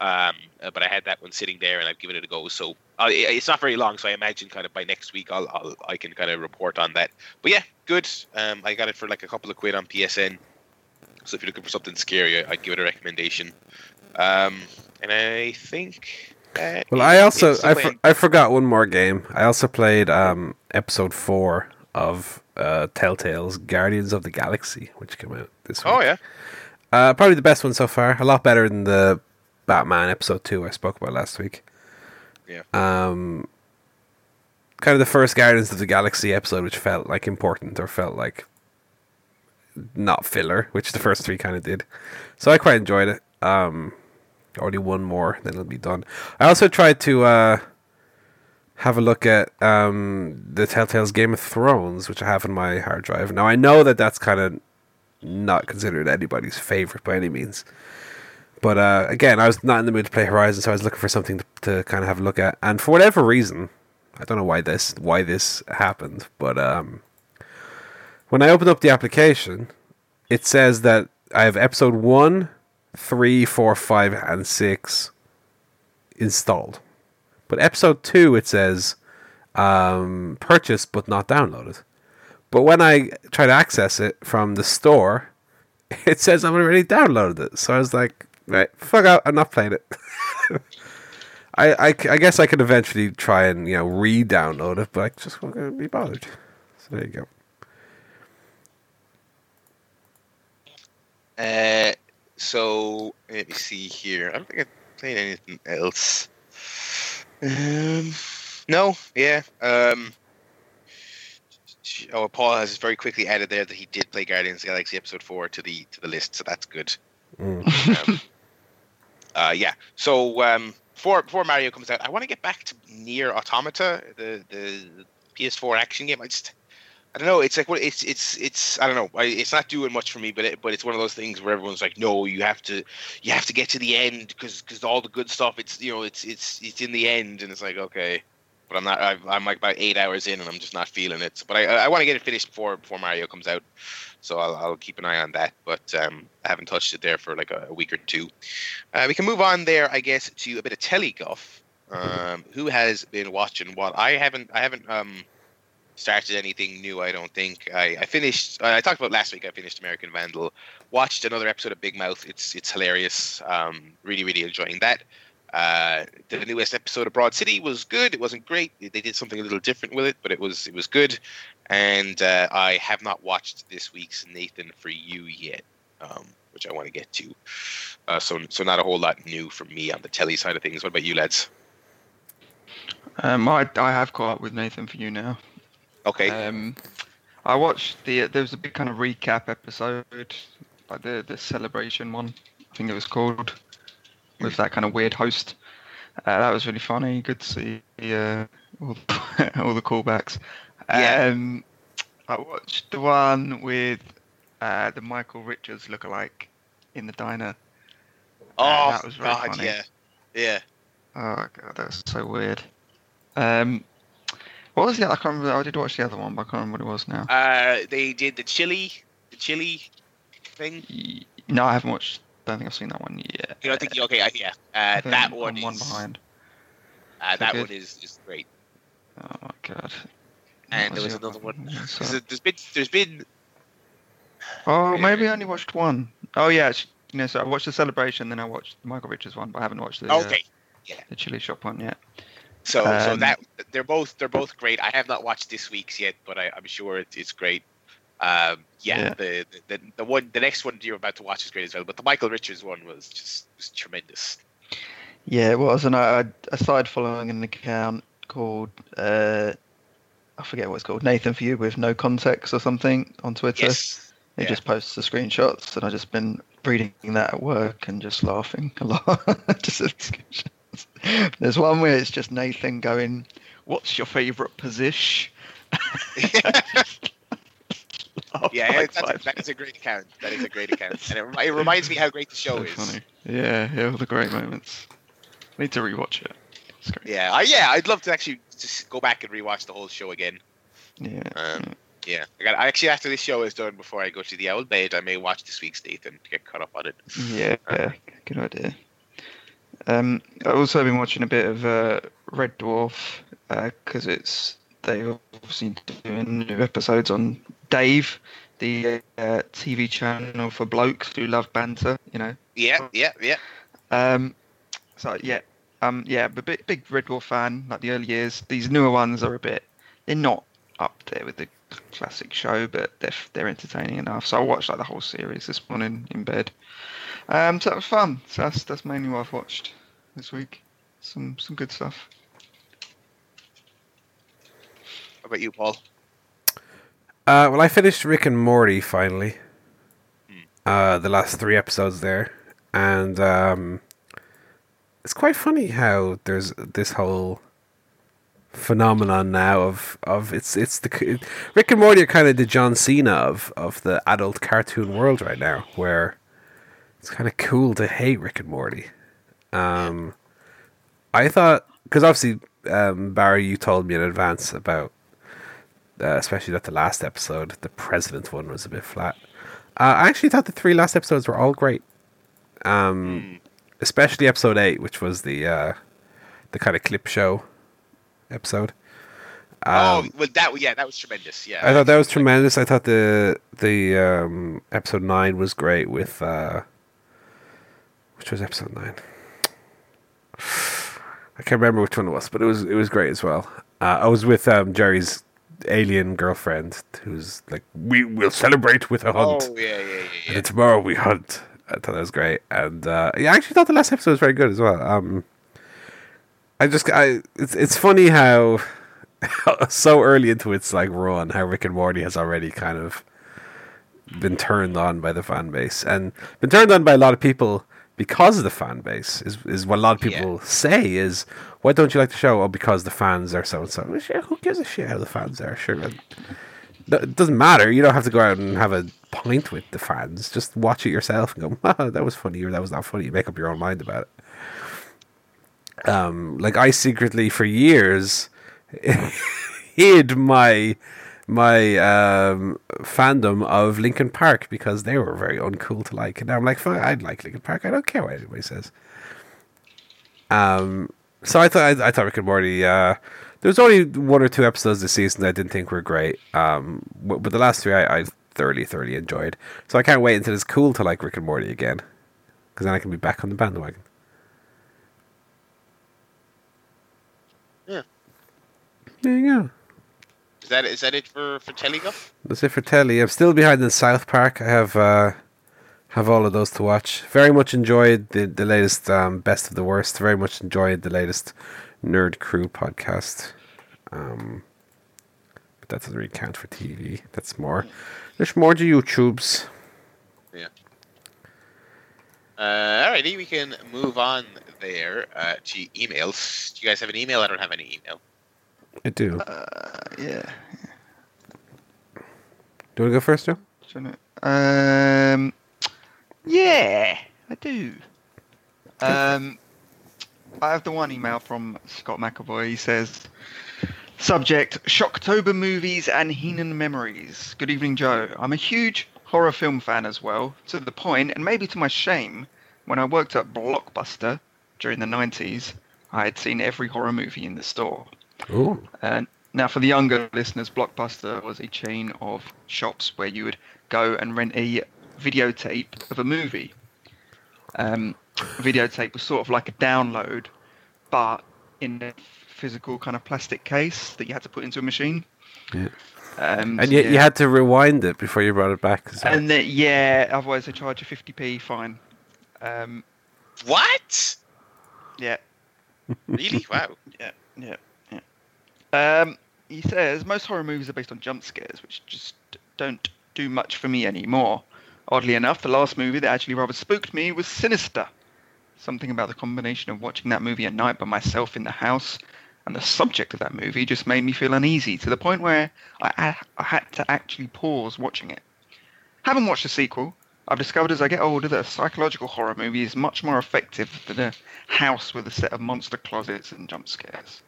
Um, but I had that one sitting there, and I've given it a go. So uh, it's not very long, so I imagine kind of by next week I'll, I'll, I can kind of report on that. But yeah, good. Um, I got it for, like, a couple of quid on P S N. So if you're looking for something scary, I'd give it a recommendation. Um, and I think... Uh, well, I also... I, for, I forgot one more game. I also played um, Episode four of uh, Telltale's Guardians of the Galaxy, which came out this week. Oh, yeah. Uh, probably the best one so far. A lot better than the Batman episode two I spoke about last week. Yeah. Um, kind of the first Guardians of the Galaxy episode which felt like important or felt like not filler, which the first three kind of did. So I quite enjoyed it. Um, already one more, then it'll be done. I also tried to uh, have a look at um, the Telltale's Game of Thrones, which I have on my hard drive. Now I know that that's kind of not considered anybody's favorite by any means. But uh, again, I was not in the mood to play Horizon, so I was looking for something to, to kind of have a look at. And for whatever reason, I don't know why this why this happened, but um, when I opened up the application, it says that I have episode one, three, four, five, and six installed. But episode two, it says um, purchased but not downloaded. But when I try to access it from the store, it says I've already downloaded it. So I was like, right, fuck out, I'm not playing it. I, I, I guess I could eventually try and, you know, re-download it, but I just won't be bothered. So there you go. Uh, so let me see here. I don't think I've played anything else. Um, no, yeah. Um, oh, Paul has very quickly added there that he did play Guardians of the Galaxy episode four to the to the list, so that's good. Mm. Um, uh, yeah. So um. Before, before Mario comes out, I want to get back to Nier Automata, the, the P S four action game. I just, I don't know. It's like, what it's, it's, it's, I don't know. It's not doing much for me, but it, but it's one of those things where everyone's like, no, you have to, you have to get to the end because, because all the good stuff, it's, you know, it's, it's, it's in the end, and it's like, okay, but I'm not, I've, I'm like about eight hours in, and I'm just not feeling it. But I, I want to get it finished before, before Mario comes out, so I'll, I'll keep an eye on that. But um, I haven't touched it there for like a, a week or two. Uh, we can move on there, I guess, to a bit of Telegoff, um, who has been watching what I haven't. I haven't um, started anything new. I don't think I, I finished. I talked about last week. I finished American Vandal. Watched another episode of Big Mouth. It's it's hilarious. Um, really, really enjoying that. Uh, the newest episode of Broad City was good. It wasn't great. They did something a little different with it, but it was it was good. And uh, I have not watched this week's Nathan for You yet, um, which I want to get to. Uh, so so not a whole lot new for me on the telly side of things. What about you, lads? Um, I I have caught up with Nathan for You now. Okay. Um, I watched the there was a big kind of recap episode, like the the celebration one. I think it was called. With that kind of weird host, uh, that was really funny. Good to see uh, all, the, all the callbacks. Yeah. Um, I watched the one with uh, the Michael Richards lookalike in the diner. Oh, uh, that was really God, funny. Yeah, yeah. Oh God, that was so weird. Um, what was the other? I can't remember. I did watch the other one, but I can't remember what it was now. Uh, they did the chili, the chili thing. No, I haven't watched. I don't think I've seen that one yet. You don't think? Okay, yeah. Uh, that one is. One behind. Uh, that one is, is great. Oh my God. And there was another one. There's been. There's been. Oh, maybe I only watched one. Oh yeah, no. So I watched the celebration, then I watched the Michael Richards one, but I haven't watched the. Okay. Yeah. The chili shop one yet. So, um, so that they're both they're both great. I have not watched this week's yet, but I, I'm sure it, it's great. Um, yeah, yeah. The, the the one the next one you're about to watch is great as well, but the Michael Richards one was just was tremendous. Yeah, it was, and I, I started following an account called uh, I forget what it's called, Nathan for You with no context or something on Twitter. Yes. It yeah. just posts the screenshots, and I've just been reading that at work and just laughing a lot. Just the There's one where it's just Nathan going, "What's your favourite position?" Oh, yeah, that's, that is a great account. That is a great account. And it, it reminds me how great the show that's is. Funny. Yeah, yeah, all the great moments. I need to rewatch it. It's great. Yeah, I, yeah, I'd love to actually just go back and rewatch the whole show again. Yeah. Um, yeah. I got actually after this show is done, before I go to the owl bed, I may watch this week's Nathan to get caught up on it. Yeah, um, good idea. Um, I've also been watching a bit of uh, Red Dwarf because uh, it's they've obviously doing new episodes on Dave, the uh, T V channel for blokes who love banter, you know. Yeah, yeah, yeah. Um, so yeah, um, yeah, but big, big Red Dwarf fan. Like the early years, these newer ones are a bit. They're not up there with the classic show, but they're they're entertaining enough. So I watched like the whole series this morning in bed. Um, so that was fun. So that's that's mainly what I've watched this week. Some some good stuff. How about you, Paul? Uh, well, I finished Rick and Morty finally. Uh, the last three episodes there, and um, it's quite funny how there's this whole phenomenon now of of it's it's the Rick and Morty are kind of the John Cena of of the adult cartoon world right now, where it's kind of cool to hate Rick and Morty. Um, I thought, because obviously um, Barry, you told me in advance about, uh, especially that the last episode, the president one, was a bit flat. Uh, I actually thought the three last episodes were all great, um, mm. especially episode eight, which was the uh, the kind of clip show episode. Um, oh well, that yeah, that was tremendous. Yeah, I thought that was tremendous. I thought the the um, episode nine was great with uh, which was episode nine. I can't remember which one it was, but it was it was great as well. Uh, I was with um, Jerry's alien girlfriend, who's like, we will celebrate with a hunt. Oh yeah, yeah, yeah. yeah. And tomorrow we hunt. I thought that was great, and uh, yeah, I actually thought the last episode was very good as well. Um, I just, I, it's it's funny how, how so early into its like run, how Rick and Morty has already kind of been turned on by the fan base, and been turned on by a lot of people because of the fan base is is what a lot of people yeah. say is, why don't you like the show? Oh, because the fans are so and so. Who gives a shit how the fans are? Sure, it doesn't matter. You don't have to go out and have a pint with the fans. Just watch it yourself and go, oh, that was funny or that was not funny. Make up your own mind about it. Um, like I secretly for years hid my my um, fandom of Linkin Park because they were very uncool to like, and now I'm like, fine, I'd like Linkin Park. I don't care what anybody says. Um. So I thought I, I thought Rick and Morty. Uh, there was only one or two episodes this season that I didn't think were great, um, but the last three I, I thoroughly, thoroughly enjoyed. So I can't wait until it's cool to like Rick and Morty again, because then I can be back on the bandwagon. Yeah. There you go. Is that is that it for for telly? That's it for telly. I'm still behind in South Park. I have uh, have all of those to watch. Very much enjoyed the the latest um, Best of the Worst. Very much enjoyed the latest Nerd Crew podcast. Um, but that doesn't really count for T V. That's more. There's more to YouTubes. Yeah. Uh, alrighty, we can move on there uh, to emails. Do you guys have an email? I don't have any email. I do. Uh, yeah. Do you want to go first, Joe? Um... Yeah, I do. Um, I have the one email from Scott McAvoy. He says, subject, Shocktober movies and Heenan memories. Good evening, Joe. I'm a huge horror film fan as well, to the point, and maybe to my shame, when I worked at Blockbuster during the nineties, I had seen every horror movie in the store. Ooh. And now, for the younger listeners, Blockbuster was a chain of shops where you would go and rent a videotape of a movie. Um, videotape was sort of like a download, but in a physical kind of plastic case that you had to put into a machine. Yeah. Um, and yet yeah. you had to rewind it before you brought it back. And the, yeah, otherwise they charge you fifty p fine. Um, what? Yeah. Really? Wow. Yeah. Yeah. Yeah. Um, he says most horror movies are based on jump scares, which just don't do much for me anymore. Oddly enough, the last movie that actually rather spooked me was Sinister. Something about the combination of watching that movie at night by myself in the house and the subject of that movie just made me feel uneasy, to the point where I, I had to actually pause watching it. Haven't watched the sequel. I've discovered as I get older that a psychological horror movie is much more effective than a house with a set of monster closets and jump scares.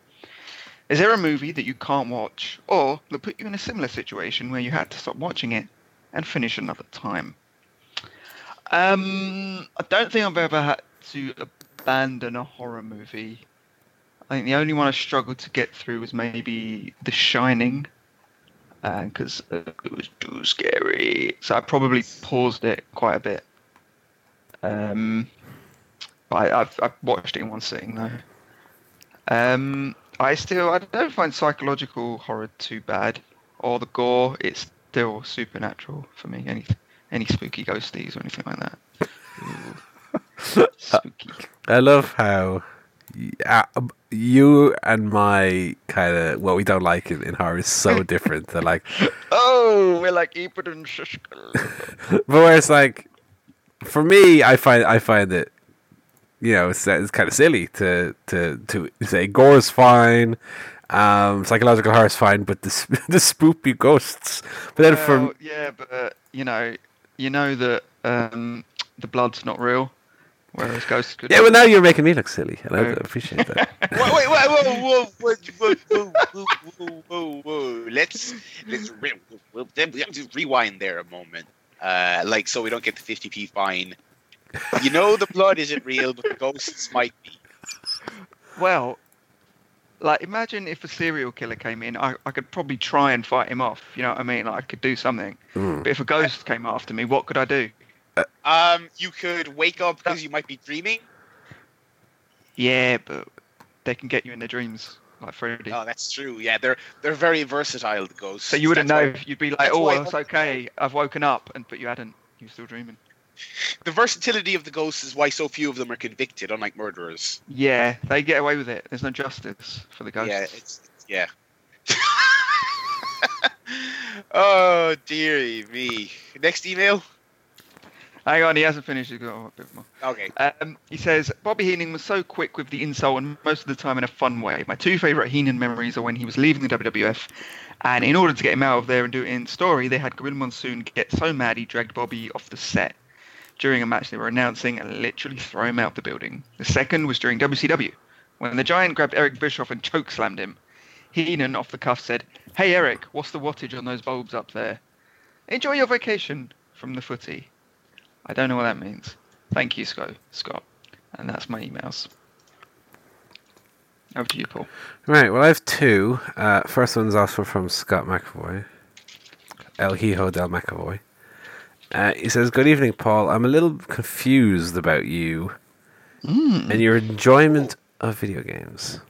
Is there a movie that you can't watch or that put you in a similar situation where you had to stop watching it and finish another time? Um, I don't think I've ever had to abandon a horror movie. I think the only one I struggled to get through was maybe The Shining, because uh, uh, it was too scary. So I probably paused it quite a bit. Um, but I, I've, I've watched it in one sitting though. Um, I still I don't find psychological horror too bad. or the gore, it's still supernatural for me. Any any spooky ghosties or anything like that. Spooky. I love how you and my kind of what we don't like in, in horror is so different. They're like, oh, we're like Ebert and Shishkel. But where it's like, for me, I find I find it, you know, it's, it's kind of silly to to to say gore is fine, um, psychological horror is fine, but the the spoopy ghosts. But then well, from yeah, but uh, you know, you know that um, the blood's not real. Whereas ghosts could. Yeah, well, now you're making me look silly, and I appreciate that. wait, wait, wait, whoa, whoa, whoa, whoa, whoa, whoa, whoa. Let's let's re- we'll, we have to rewind there a moment, uh, like so we don't get the fifty p fine. You know, the blood isn't real, but the ghosts might be. Well, like imagine if a serial killer came in, I, I could probably try and fight him off. You know what I mean? Like, I could do something. Mm. But if a ghost came after me, what could I do? Um, you could wake up because you might be dreaming. Yeah, but they can get you in their dreams, like Freddy. Oh, that's true. Yeah, they're they're very versatile, the ghosts. So you wouldn't that's know. Why, you'd be like, oh, it's okay. I've woken up, and but you hadn't. You're still dreaming. The versatility of the ghosts is why so few of them are convicted, unlike murderers. Yeah, they get away with it. There's no justice for the ghosts. Yeah, it's, it's yeah. Oh dearie me. Next email. Hang on, he hasn't finished. He's got a bit more. Okay. Um, he says, Bobby Heenan was so quick with the insult and most of the time in a fun way. My two favourite Heenan memories are when he was leaving the W W F, and in order to get him out of there and do it in story, they had Gorilla Monsoon get so mad he dragged Bobby off the set during a match they were announcing and literally throw him out of the building. The second was during W C W, when the Giant grabbed Eric Bischoff and chokeslammed him. Heenan, off the cuff, said, "Hey Eric, what's the wattage on those bulbs up there? Enjoy your vacation from the footy." I don't know what that means. Thank you, Scott. And that's my emails. Over to you, Paul. Right, well, I have two. Uh, first one's also from Scott McAvoy. El Hijo del McAvoy. Uh, he says, "Good evening, Paul. I'm a little confused about you mm. and your enjoyment of video games.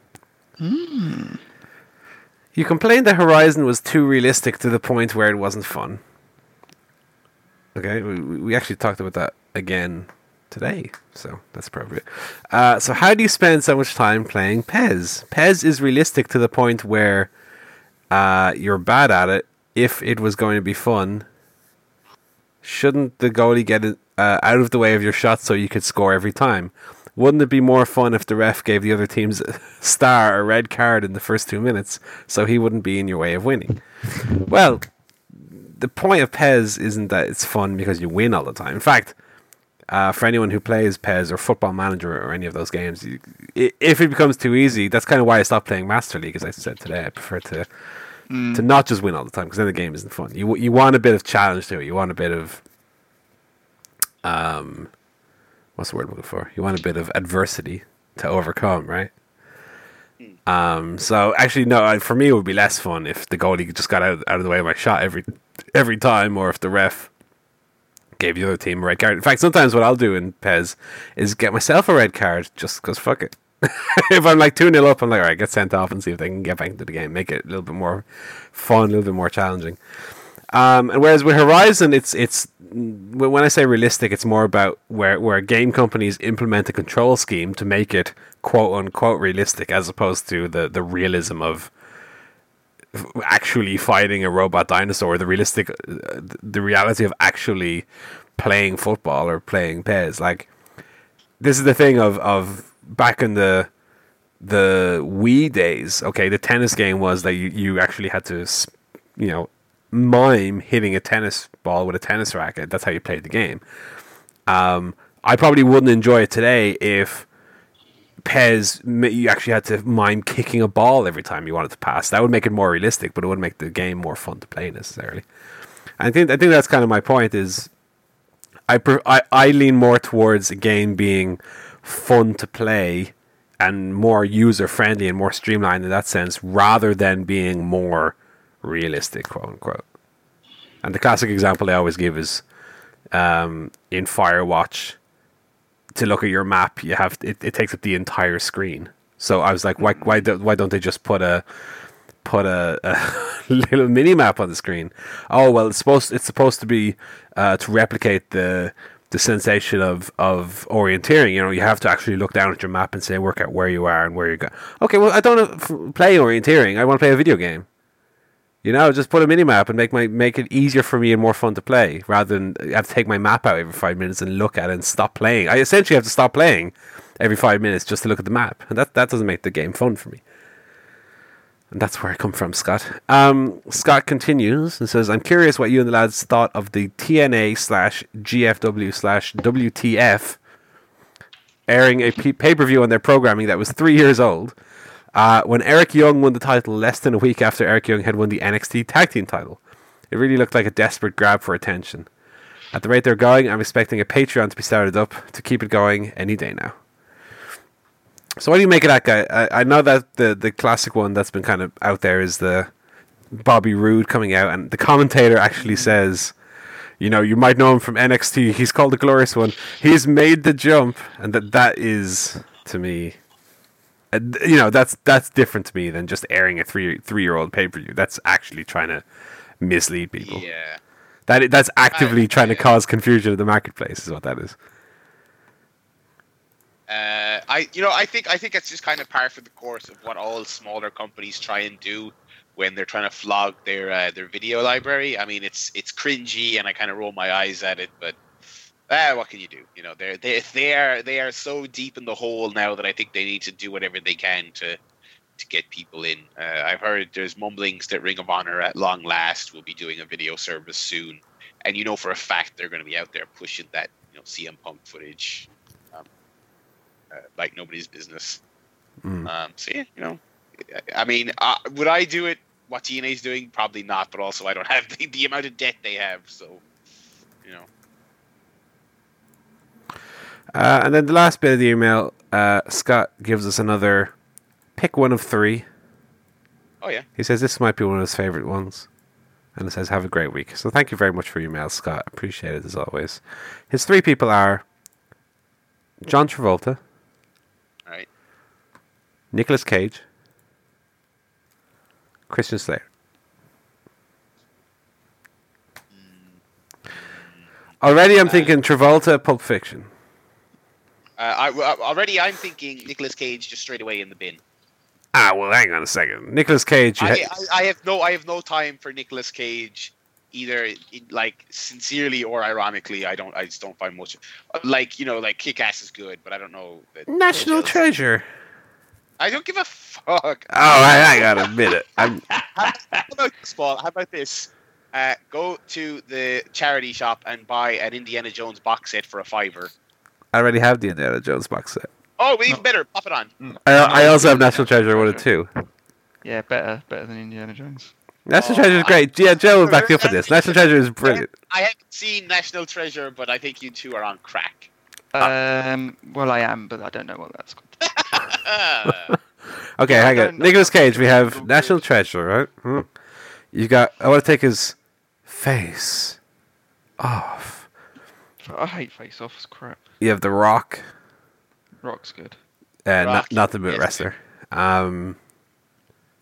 Mm. You complained that Horizon was too realistic to the point where it wasn't fun." Okay, we we actually talked about that again today, so that's appropriate. Uh, so how do you spend so much time playing P E S? P E S is realistic to the point where uh, you're bad at it. If it was going to be fun, shouldn't the goalie get it, uh, out of the way of your shot so you could score every time? Wouldn't it be more fun if the ref gave the other team's star a red card in the first two minutes so he wouldn't be in your way of winning? Well, the point of P E S isn't that it's fun because you win all the time. In fact, uh, for anyone who plays P E S or Football Manager or any of those games, you, if it becomes too easy, that's kind of why I stopped playing Master League, as I said today. I prefer to mm. to not just win all the time because then the game isn't fun. You you want a bit of challenge to it. You want a bit of um, what's the word I'm looking for? You want a bit of adversity to overcome, right? Um, so actually, no. For me, it would be less fun if the goalie just got out out of the way of my shot every. every time, or if the ref gave the other team a red card. In fact, sometimes what I'll do in P E S is get myself a red card just because fuck it. If I'm like two nil up, I'm like, alright, get sent off and see if they can get back into the game, make it a little bit more fun, a little bit more challenging. Um, and whereas with Horizon, it's it's when I say realistic, it's more about where, where game companies implement a control scheme to make it quote unquote realistic, as opposed to the, the realism of actually fighting a robot dinosaur, the realistic, uh, the reality of actually playing football or playing P E S. Like, this is the thing of, of back in the the Wii days. Okay, the tennis game was that you, you actually had to, you know, mime hitting a tennis ball with a tennis racket. That's how you played the game. Um, I probably wouldn't enjoy it today if P E S, you actually had to mime kicking a ball every time you wanted to pass. That would make it more realistic, but it wouldn't make the game more fun to play necessarily. I think I think that's kind of my point. Is I pre- I, I lean more towards a game being fun to play and more user friendly and more streamlined in that sense, rather than being more realistic, quote unquote. And the classic example I always give is um, in Firewatch. To look at your map, you have it, it takes up the entire screen. So I was like, why why, do, why don't they just put a put a, a little mini map on the screen. Oh well, it's supposed it's supposed to be uh, to replicate the the sensation of of orienteering. You know, you have to actually look down at your map and say, work out where you are and where you're going. Okay, well, I don't want to play orienteering. I want to play a video game. You know, just put a mini map and make my make it easier for me and more fun to play, rather than I have to take my map out every five minutes and look at it and stop playing. I essentially have to stop playing every five minutes just to look at the map, and that that doesn't make the game fun for me. And that's where I come from, Scott. Um, Scott continues and says, "I'm curious what you and the lads thought of the T N A slash G F W slash W T F airing a p- pay-per-view on their programming that was three years old." Uh, when Eric Young won the title less than a week after Eric Young had won the N X T Tag Team title. It really looked like a desperate grab for attention. At the rate they're going, I'm expecting a Patreon to be started up to keep it going any day now. So what do you make of that guy? I, I know that the, the classic one that's been kind of out there is the Bobby Roode coming out, and the commentator actually says, you know, you might know him from N X T. He's called the Glorious One. He's made the jump. And that that is, to me... You know, that's that's different to me than just airing a three three-year-old pay-per-view. That's actually trying to mislead people. Yeah, that that's actively I, trying yeah. to cause confusion in the marketplace is what that is. Uh, I you know I think I think it's just kind of par for the course of what all smaller companies try and do when they're trying to flog their uh, their video library. I mean, it's it's cringy, and I kind of roll my eyes at it, but. Ah, what can you do? You know, they're they they are they are so deep in the hole now that I think they need to do whatever they can to to get people in. Uh, I've heard there's mumblings that Ring of Honor at long last will be doing a video service soon, and you know for a fact they're going to be out there pushing that, you know, C M Punk footage um, uh, like nobody's business. Mm. Um, so yeah, you know, I mean, uh, would I do it? What T N A's doing? Probably not. But also, I don't have the, the amount of debt they have, so you know. Uh, and then the last bit of the email, uh, Scott gives us another pick one of three. Oh, yeah. He says this might be one of his favorite ones. And it says, have a great week. So thank you very much for your email, Scott. Appreciate it as always. His three people are John Travolta. All right. Nicolas Cage. Christian Slater. Mm. Already I'm uh, thinking Travolta, Pulp Fiction. Uh, I, I, already I'm thinking Nicolas Cage just straight away in the bin. Ah, well, hang on a second. Nicolas Cage... I, ha- I, I have no I have no time for Nicolas Cage, either, in, like, sincerely or ironically. I don't. I just don't find much... Like, you know, like, Kick-Ass is good, but I don't know... That National just, Treasure. I don't give a fuck. Oh, I, I gotta admit it. I'm... How about this, Paul? How about this? Uh, go to the charity shop and buy an Indiana Jones box set for a fiver. I already have the Indiana Jones box set. Oh, even oh. better. Pop it on. Mm. I, I also have National Treasure one and two. Yeah, better. Better than Indiana Jones. National oh, Treasure is great. I, yeah, Joe was back up for this. National Treasure is brilliant. I haven't seen National Treasure, but I think you two are on crack. Um, Well, I am, but I don't know what that's called. Okay, hang on. Nicolas Cage, we have National Treasure, right? Hmm. You got... I want to take his face off. I hate Face Off, it's crap. You have The Rock. Rock's good. Uh, Rock. Not, not the boot yes. wrestler. Um,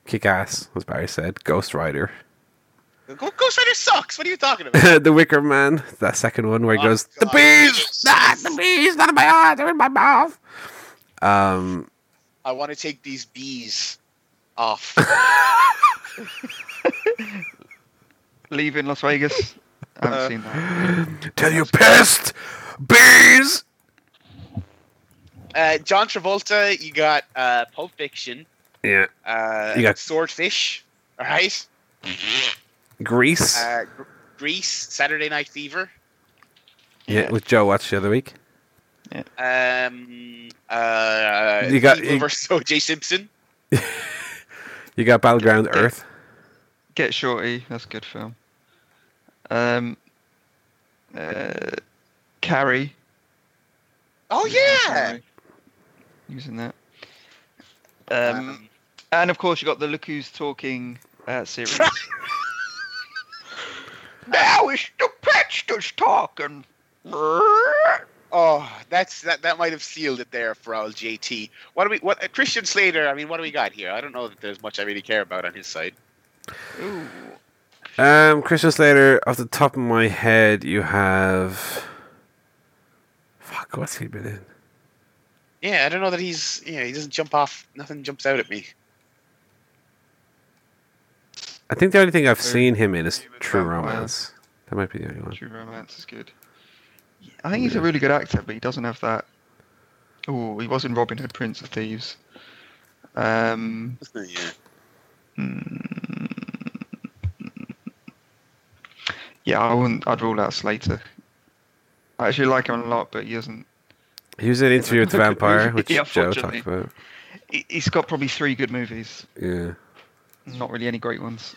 Kick-Ass, as Barry said. Ghost Rider. Ghost Rider sucks. What are you talking about? The Wicker Man. That second one where he oh, goes, God. The bees! Ah, the bees! Not in my eyes! They're in my mouth! Um, I want to take these bees off. Leaving Las Vegas. I haven't uh, seen that. Tell you pissed bees. Uh, John Travolta, you got uh, Pulp Fiction. Yeah. Uh, you got Swordfish. All right. Grease. Uh, G- Grease. Saturday Night Fever. Yeah, with Joe watched the other week. Yeah. Um. Uh. You got Evil you, versus. O J Simpson. You got Battleground Get, Earth. Get Shorty. That's a good film. Um, uh, Carrie. Oh yeah, using that. Um, um, and of course you got the Look Who's Talking uh, series. Now it's the pitch that's talking. Oh, that's that. That might have sealed it there for old J T. What do we? What uh, Christian Slater? I mean, what do we got here? I don't know that there's much I really care about on his side. Ooh. Um, Christian Slater, off the top of my head, you have. Fuck, what's he been in? Yeah, I don't know that he's. Yeah, he doesn't jump off. Nothing jumps out at me. I think the only thing I've so, seen him in is True Romance. Romance. That might be the only one. True Romance is good. I think he's a really good actor, but he doesn't have that. Oh, he was in Robin Hood, Prince of Thieves. Um, yeah. Mm, yeah, I wouldn't. I'd rule out Slater. I actually like him a lot, but he doesn't. He was in Interview with the Vampire, which yeah, Joe talked about. He's got probably three good movies. Yeah. Not really any great ones.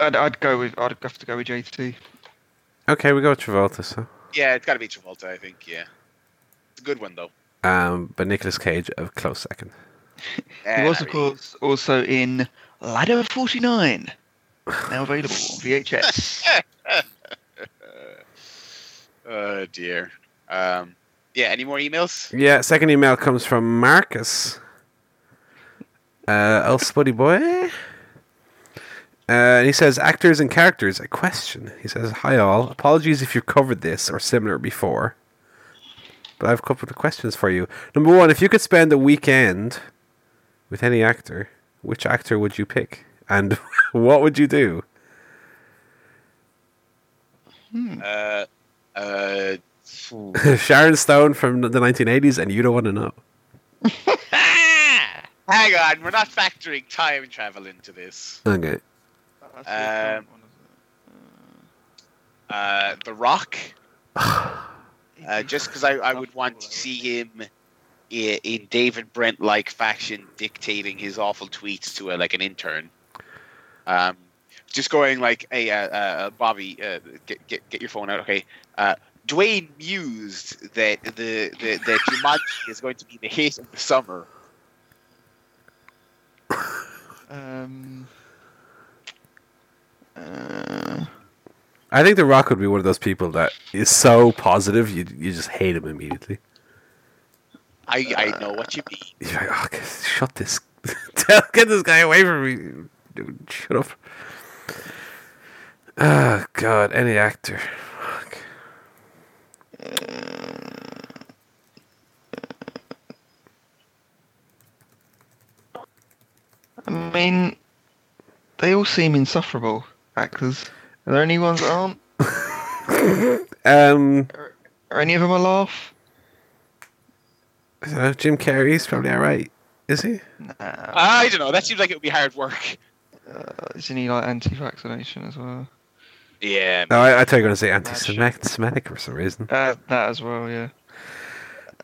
I'd, I'd go with. I'd have to go with J T. Okay, we go with Travolta. So yeah, it's got to be Travolta, I think. Yeah, it's a good one though. Um, but Nicolas Cage, a close second. He was, of course, also in Ladder forty-nine, now available on V H S. Oh dear. Um, yeah. Any more emails? Yeah. Second email comes from Marcus. Uh, El Spuddy Boy. Uh, and he says, actors and characters, a question. He says, hi all, apologies if you've covered this or similar before, but I have a couple of questions for you. Number one, if you could spend a weekend with any actor, which actor would you pick? And what would you do? Hmm. Uh, uh, Sharon Stone from the nineteen eighties, and you don't want to know. Hang on, we're not factoring time travel into this. Okay. Um, uh, The Rock. Uh, just because I, I would want to see him in, in David Brent-like fashion dictating his awful tweets to a, like an intern. Um, just going like, hey, uh, uh, Bobby, uh, get, get get your phone out, okay? Uh, Dwayne mused that the the that Jumanji is going to be the hit of the summer. Um. I think The Rock would be one of those people that is so positive you you just hate him immediately. I I know what you mean. You're like, oh, shut this, get this guy away from me, dude! Shut up. Oh God, any actor. Fuck. I mean, they all seem insufferable. Actors. Are there any ones that aren't? um, are, are any of them a laugh? I don't know. Jim Carrey's probably alright. Is he? Nah. I don't know. That seems like it would be hard work. Uh, isn't he like anti-vaccination as well? Yeah. No, I, I thought you were going to say anti-Semitic for some reason. Uh, that as well, yeah.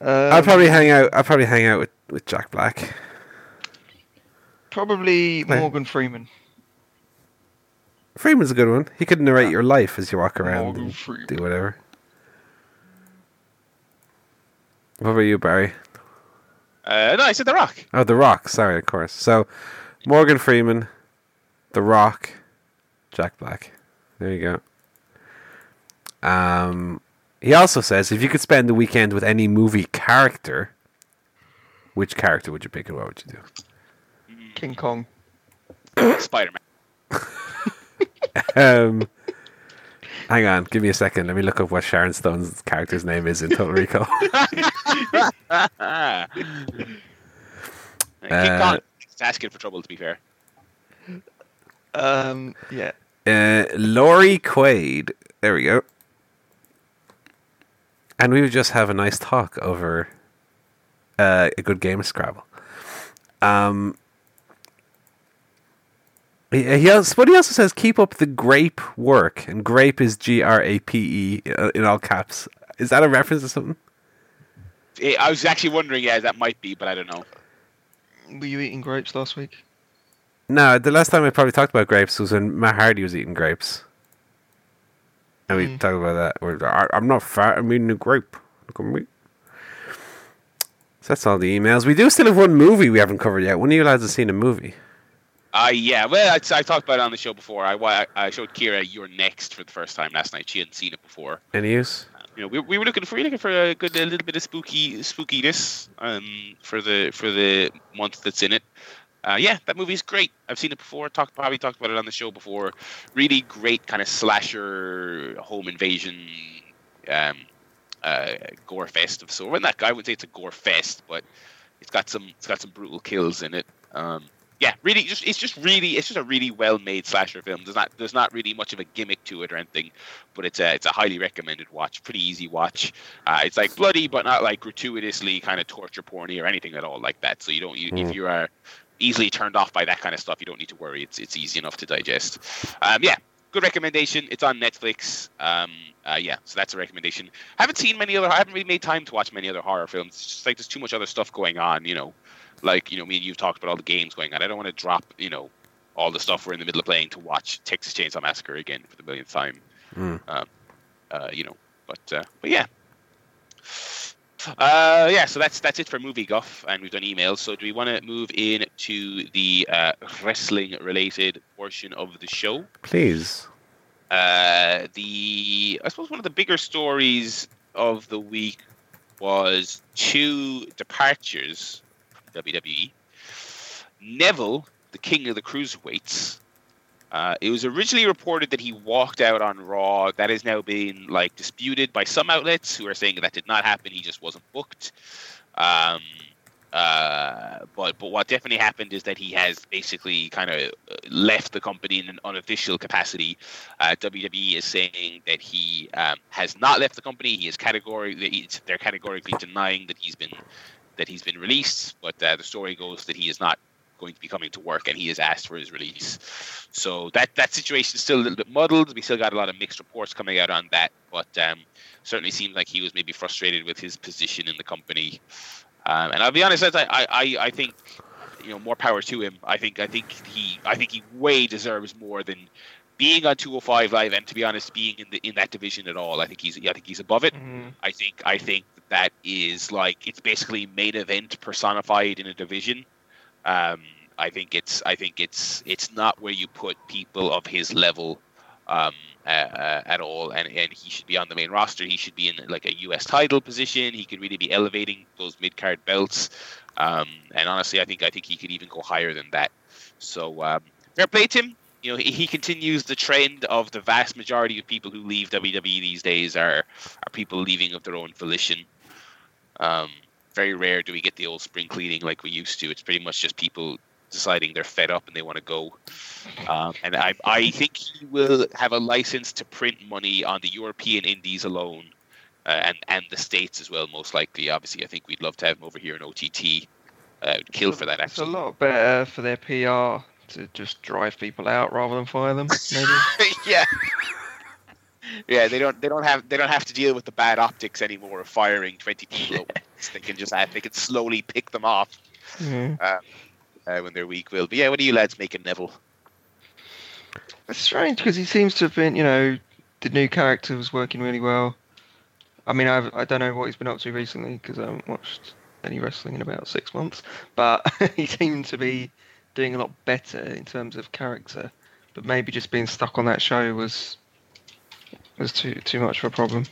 Um, I'd probably hang out. I'd probably hang out with, with Jack Black. Probably no. Morgan Freeman. Freeman's a good one. He could narrate your life as you walk around and do whatever. What about you, Barry? Uh, no, I said The Rock. Oh, The Rock. Sorry, of course. So, Morgan Freeman, The Rock, Jack Black. There you go. Um, he also says, if you could spend the weekend with any movie character, which character would you pick and what would you do? King Kong. Spider-Man. um, hang on, give me a second. Let me look up what Sharon Stone's character's name is in Total Recall. uh, King Kong is asking for trouble, to be fair. Um, yeah. Uh, Laurie Quaid. There we go. And we would just have a nice talk over uh, a good game of Scrabble. Um. He also, but he also says, keep up the grape work. And grape is G R A P E in all caps. Is that a reference to something? I was actually wondering, yeah, that might be, but I don't know. Were you eating grapes last week? No, the last time I probably talked about grapes was when Matt Hardy was eating grapes. And we mm. talked about that. We're, I'm not fat, I'm eating a grape. Look at me. So that's all the emails. We do still have one movie we haven't covered yet. When are you allowed to see a movie? Uh, yeah, well, I, I talked about it on the show before. I, I showed Kira You're Next for the first time last night. She hadn't seen it before. Any use? Uh, you know, we we were looking for we were looking for a good a little bit of spooky spookiness um, for the for the month that's in it. Uh, yeah, that movie's great. I've seen it before. Talked, probably talked about it on the show before. Really great kind of slasher home invasion um, uh, gore fest of sort. Well, that guy would say it's a gore fest, but it's got some it's got some brutal kills in it. Um, yeah, really, just it's just really it's just a really well made slasher film. There's not there's not really much of a gimmick to it or anything, but it's a it's a highly recommended watch. Pretty easy watch. Uh, it's like bloody, but not like gratuitously kind of torture porny or anything at all like that. So you don't you, mm. if you are easily turned off by that kind of stuff, you don't need to worry. It's it's easy enough to digest. Um, yeah, good recommendation. It's on Netflix. Um, uh, yeah, so that's a recommendation. Haven't seen many other. I haven't really made time to watch many other horror films. It's just like there's too much other stuff going on. You know, like you know, me and you've talked about all the games going on. I don't want to drop you know all the stuff we're in the middle of playing to watch Texas Chainsaw Massacre again for the millionth time. Mm. Um, uh, you know, but uh, but yeah. Uh, yeah, so that's that's it for Movie Guff, and we've done emails. So do we want to move in to the uh, wrestling-related portion of the show? Please. Uh, the I suppose one of the bigger stories of the week was two departures from W W E. Neville, the king of the cruiserweights, Uh, it was originally reported that he walked out on Raw. That has now been like disputed by some outlets who are saying that did not happen. He just wasn't booked. Um, uh, but but what definitely happened is that he has basically kind of left the company in an unofficial capacity. Uh, W W E is saying that he um, has not left the company. He is categorically they're categorically denying that he's been that he's been released. But uh, the story goes that he is not going to be coming to work, and he has asked for his release. So that that situation is still a little bit muddled. We still got a lot of mixed reports coming out on that, but um, certainly seems like he was maybe frustrated with his position in the company. Um, and I'll be honest, I, I I think you know more power to him. I think I think he I think he way deserves more than being on two oh five Live, and to be honest, being in the in that division at all. I think he's I think he's above it. Mm-hmm. I think I think that is like it's basically main event personified in a division. Um, I think it's I think it's it's not where you put people of his level um, uh, uh, at all, and, and he should be on the main roster. He should be in like a U S title position. He could really be elevating those mid card belts. Um, and honestly, I think I think he could even go higher than that. So um, fair play to him. You know, he, he continues the trend of the vast majority of people who leave W W E these days are are people leaving of their own volition. Um, Very rare do we get the old spring cleaning like we used to. It's pretty much just people deciding they're fed up and they want to go. Um, and I, I think he will have a license to print money on the European indies alone, uh, and, and the States as well, most likely. Obviously, I think we'd love to have him over here in O T T. Uh, would kill for that, actually. It's a lot better for their P R to just drive people out rather than fire them, maybe. Yeah. Yeah, they don't. They don't have. They don't have to deal with the bad optics anymore of firing twenty people. At once. They can just. Have, they can slowly pick them off mm-hmm. um, uh, when they're weak-willed. But yeah, what do you lads make of Neville? It's strange because he seems to have been. You know, the new character was working really well. I mean, I've, I don't know what he's been up to recently because I haven't watched any wrestling in about six months. But he seemed to be doing a lot better in terms of character. But maybe just being stuck on that show was. There's too too much of a problem.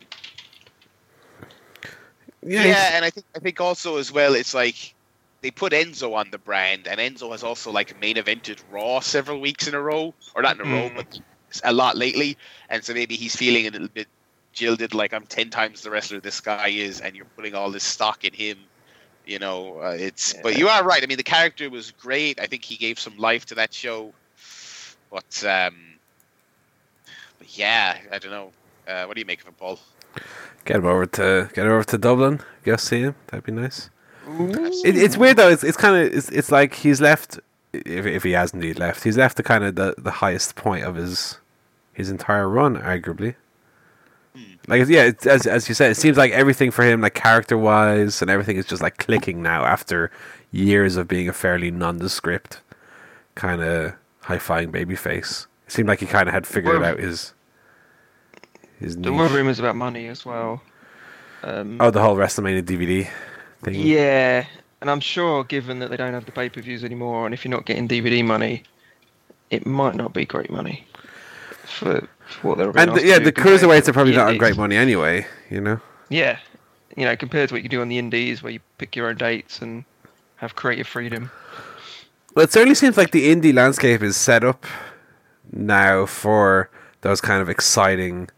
Yeah, yeah, and I think I think also as well, it's like they put Enzo on the brand, and Enzo has also like main evented Raw several weeks in a row, or not in a mm. row, but a lot lately. And so maybe he's feeling a little bit jilted, like I'm ten times the wrestler this guy is, and you're putting all this stock in him. You know, uh, it's. Yeah. But you are right. I mean, the character was great. I think he gave some life to that show, but. Um, Yeah, I don't know. Uh, what do you make of him, Paul? Get him over to get him over to Dublin. Go see him. That'd be nice. It, it's weird though. It's it's kind of it's, it's like he's left. If if he has indeed left, he's left the kind of the, the highest point of his his entire run, arguably. Hmm. Like yeah, it, as as you said, it seems like everything for him, like character wise and everything, is just like clicking now after years of being a fairly nondescript kind of high flying babyface. Seemed like he kind of had figured well, out his his. There were rumors about money as well. Um, oh, the whole WrestleMania D V D thing. Yeah, and I'm sure, given that they don't have the pay-per-views anymore, and if you're not getting D V D money, it might not be great money for, for what they're. And the, yeah, the cruiserweights are probably not on great money anyway. You know. Yeah, you know, compared to what you do on the indies, where you pick your own dates and have creative freedom. Well, it certainly seems like the indie landscape is set up now for those kind of exciting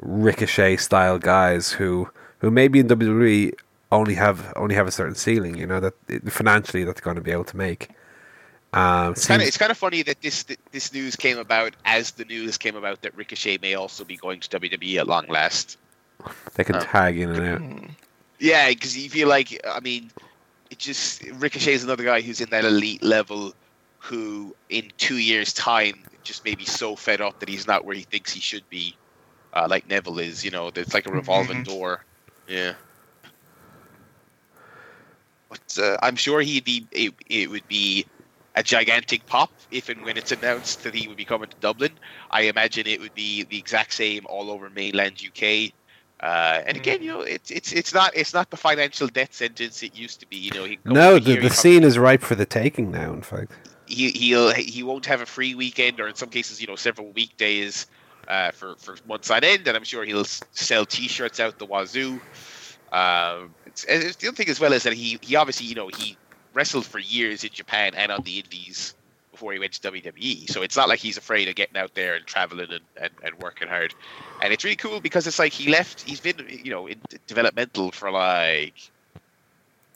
Ricochet style guys who, who maybe in W W E only have only have a certain ceiling, you know, that financially that's going to be able to make. Um, it's, seems... kind of, it's kind of funny that this this news came about as the news came about that Ricochet may also be going to W W E at long last. They can um, tag in and out. Yeah, because you feel like, I mean, it just Ricochet is another guy who's in that elite level who in two years' time just may be so fed up that he's not where he thinks he should be. Uh, like Neville is, you know, it's like a revolving mm-hmm. door. Yeah. But uh, I'm sure he'd be, it, it would be a gigantic pop if and when it's announced that he would be coming to Dublin. I imagine it would be the exact same all over mainland U K. Uh, and again, you know, it's it's it's not it's not the financial death sentence it used to be. You know, no, the, here, the scene is ripe for the taking now. In fact, he he'll he won't have a free weekend, or in some cases, you know, several weekdays uh, for for months on end. And I'm sure he'll sell T-shirts out the wazoo. Um, it's, it's the other thing as well is that he he obviously you know he wrestled for years in Japan and on the Indies before he went to W W E, so it's not like he's afraid of getting out there and traveling and, and, and working hard. And it's really cool because it's like he left, he's been, you know, in developmental for like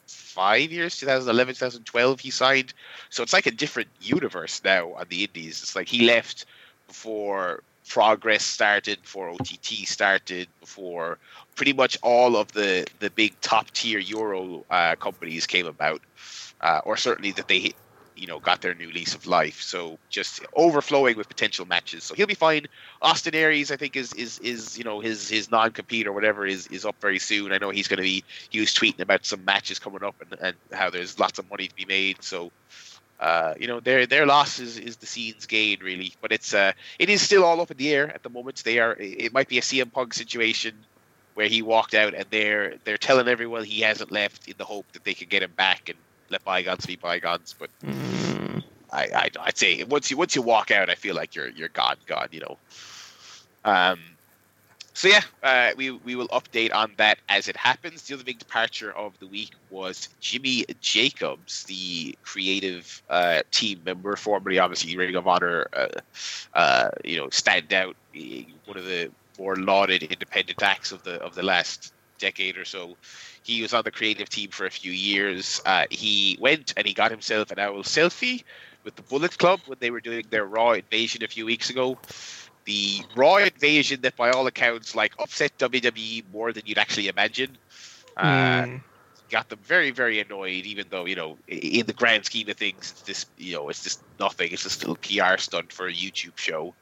five years, twenty eleven, twenty twelve he signed, so it's like a different universe now on the Indies. It's like he left before Progress started, before O T T started, before pretty much all of the, the big top tier Euro uh, companies came about, uh, or certainly that they hit, you know, got their new lease of life. So just overflowing with potential matches. So he'll be fine. Austin Aries, I think, is is is you know his his non-compete or whatever is is up very soon. I know he's going to be. He was tweeting about some matches coming up and, and how there's lots of money to be made. So uh, you know, their their loss is, is the scene's gain, really. But it's uh it is still all up in the air at the moment. They are. It might be a C M Punk situation where he walked out and they're they're telling everyone he hasn't left in the hope that they can get him back and let bygones be bygones, but mm. I, I, I'd say once you once you walk out, I feel like you're you're gone, gone. You know. Um. So yeah, uh, we we will update on that as it happens. The other big departure of the week was Jimmy Jacobs, the creative uh, team member, formerly obviously Ring of Honor, uh, uh, you know, standout, one of the more lauded independent acts of the of the last decade or so. He was on the creative team for a few years. Uh, he went and he got himself an owl selfie with the Bullet Club when they were doing their Raw invasion a few weeks ago. The Raw invasion that, by all accounts, like upset W W E more than you'd actually imagine. Uh, mm. Got them very, very annoyed, even though, you know, in the grand scheme of things, it's this, you know, it's just nothing. It's just a little P R stunt for a YouTube show.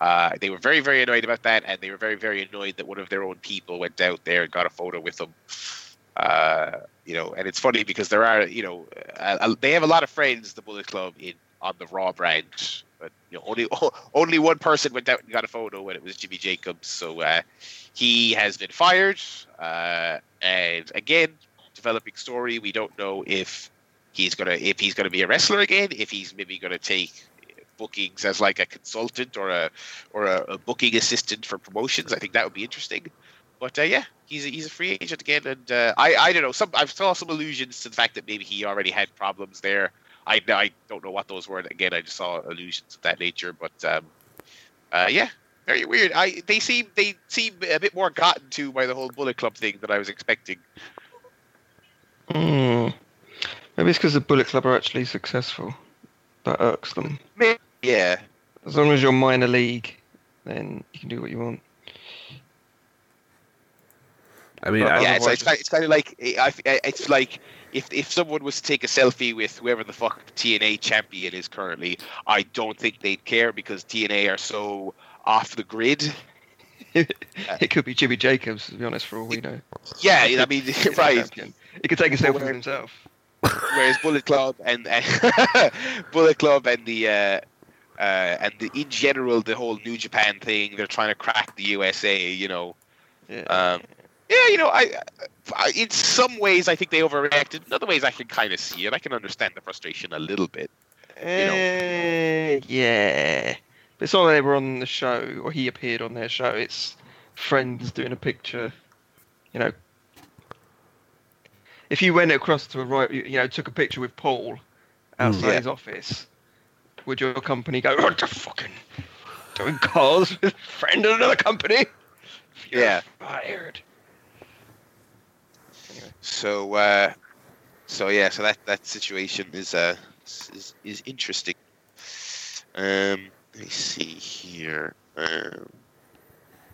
Uh, they were very, very annoyed about that, and they were very, very annoyed that one of their own people went out there and got a photo with them. Uh, you know, and it's funny because there are, you know, uh, they have a lot of friends, the Bullet Club, in on the Raw brand, but you know, only only one person went out and got a photo, and it was Jimmy Jacobs. So uh, he has been fired, uh, and again, developing story. We don't know if he's gonna if he's gonna be a wrestler again, if he's maybe gonna take bookings as like a consultant or a or a, a booking assistant for promotions. I think that would be interesting. But uh, yeah, he's a, he's a free agent again, and uh, I I don't know. Some I saw some allusions to the fact that maybe he already had problems there. I I don't know what those were. Again, I just saw allusions of that nature. But um, uh, yeah, very weird. I they seem they seem a bit more gotten to by the whole Bullet Club thing than I was expecting. Mm. Maybe it's because the Bullet Club are actually successful. That irks them. Maybe. Yeah. As long as you're minor league, then you can do what you want. I mean, I yeah, it's, it's, it's kind of like it's like if if someone was to take a selfie with whoever the fuck T N A champion is currently, I don't think they'd care because T N A are so off the grid. It could be Jimmy Jacobs, to be honest, for all we know. Yeah, I mean, right. He could take a selfie with himself. Whereas Bullet Club and uh, Bullet Club and the uh, uh, and the, in general the whole New Japan thing, they're trying to crack the U S A, you know. Yeah. Um, yeah, you know, I, I in some ways I think they overreacted. In other ways, I can kind of see it. I can understand the frustration a little bit. You know? Uh, yeah. But it's not that they were on the show, or he appeared on their show. It's friends doing a picture, you know. If you went across to a right, you know, took a picture with Paul outside yeah. his office, would your company go, oh, to fucking doing calls with a friend of another company? You're yeah. fired. Anyway. So, uh, so yeah, so that, that situation is, uh, is, is interesting. Um, let me see here. Um,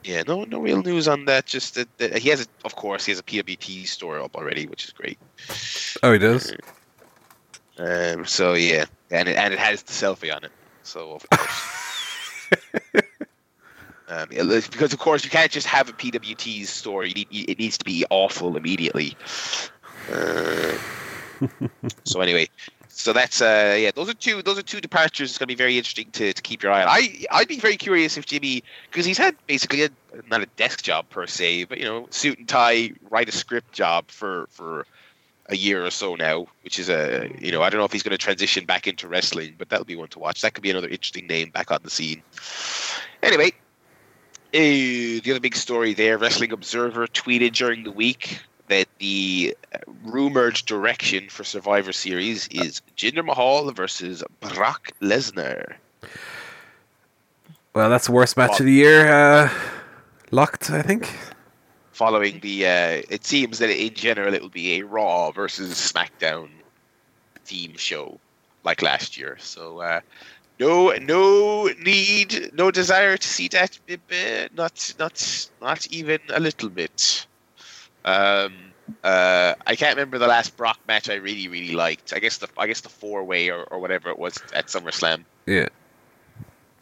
yeah, no, no real news on that. Just that, that he has, a, of course, he has a P M B T store up already, which is great. Oh, he does. Uh, um, so yeah, and it, and it has the selfie on it. So of course. Um, because of course you can't just have a P W T's store. You need, it needs to be awful immediately. Uh, so anyway, so that's uh, yeah. Those are two. Those are two departures. It's going to be very interesting to, to keep your eye on. I I'd be very curious if Jimmy, because he's had basically a, not a desk job per se, but you know, suit and tie, write a script job for for a year or so now, which is a you know I don't know if he's going to transition back into wrestling, but that'll be one to watch. That could be another interesting name back on the scene. Anyway. Uh, the other big story there, Wrestling Observer tweeted during the week that the rumored direction for Survivor Series is Jinder Mahal versus Brock Lesnar. Well, that's the worst match Locked. of the year. Uh, locked, I think. Following the... Uh, it seems that in general it will be a Raw versus SmackDown theme show like last year. So... Uh, No, no need, no desire to see that. Not, not, not even a little bit. Um, uh, I can't remember the last Brock match I really, really liked. I guess the, I guess the four way or, or whatever it was at SummerSlam. Yeah.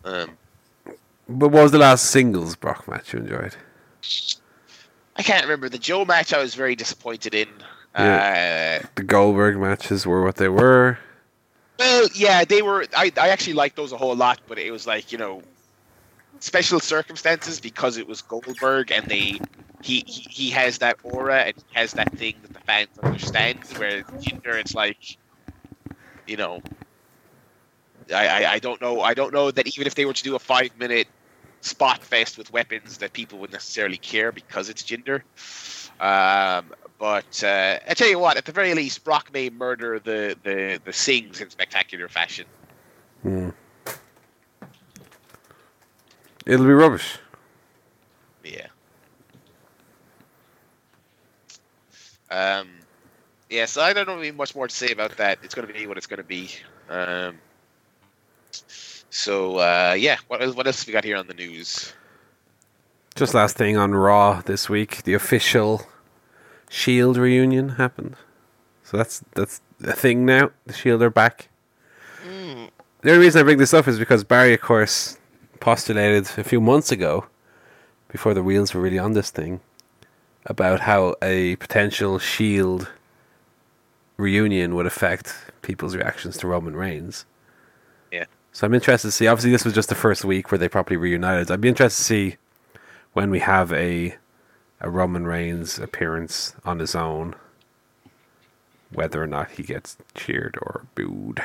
Um, but what was the last singles Brock match you enjoyed? I can't remember. The Joe match I was very disappointed in. Yeah. Uh, the Goldberg matches were what they were. Well, yeah, they were. I, I actually liked those a whole lot, but it was like, you know, special circumstances because it was Goldberg and they he he, he has that aura and he has that thing that the fans understand. Where Jinder, it's like, you know, I, I, I don't know I don't know that even if they were to do a five minute spot fest with weapons, that people would necessarily care because it's Jinder. Um, But uh, I tell you what, at the very least, Brock may murder the, the, the Sings in spectacular fashion. Mm. It'll be rubbish. Yeah. Um. Yeah, so I don't know much more to say about that. It's going to be what it's going to be. Um. So, uh, yeah, what else, what else have we got here on the news? Just last thing on Raw this week, the official... Shield reunion happened, so that's that's a thing now. The Shield are back. Mm. The only reason I bring this up is because Barry, of course, postulated a few months ago, before the wheels were really on this thing, about how a potential Shield reunion would affect people's reactions to Roman Reigns. Yeah. So I'm interested to see. Obviously, this was just the first week where they properly reunited. I'd be interested to see when we have a. a Roman Reigns appearance on his own, whether or not he gets cheered or booed.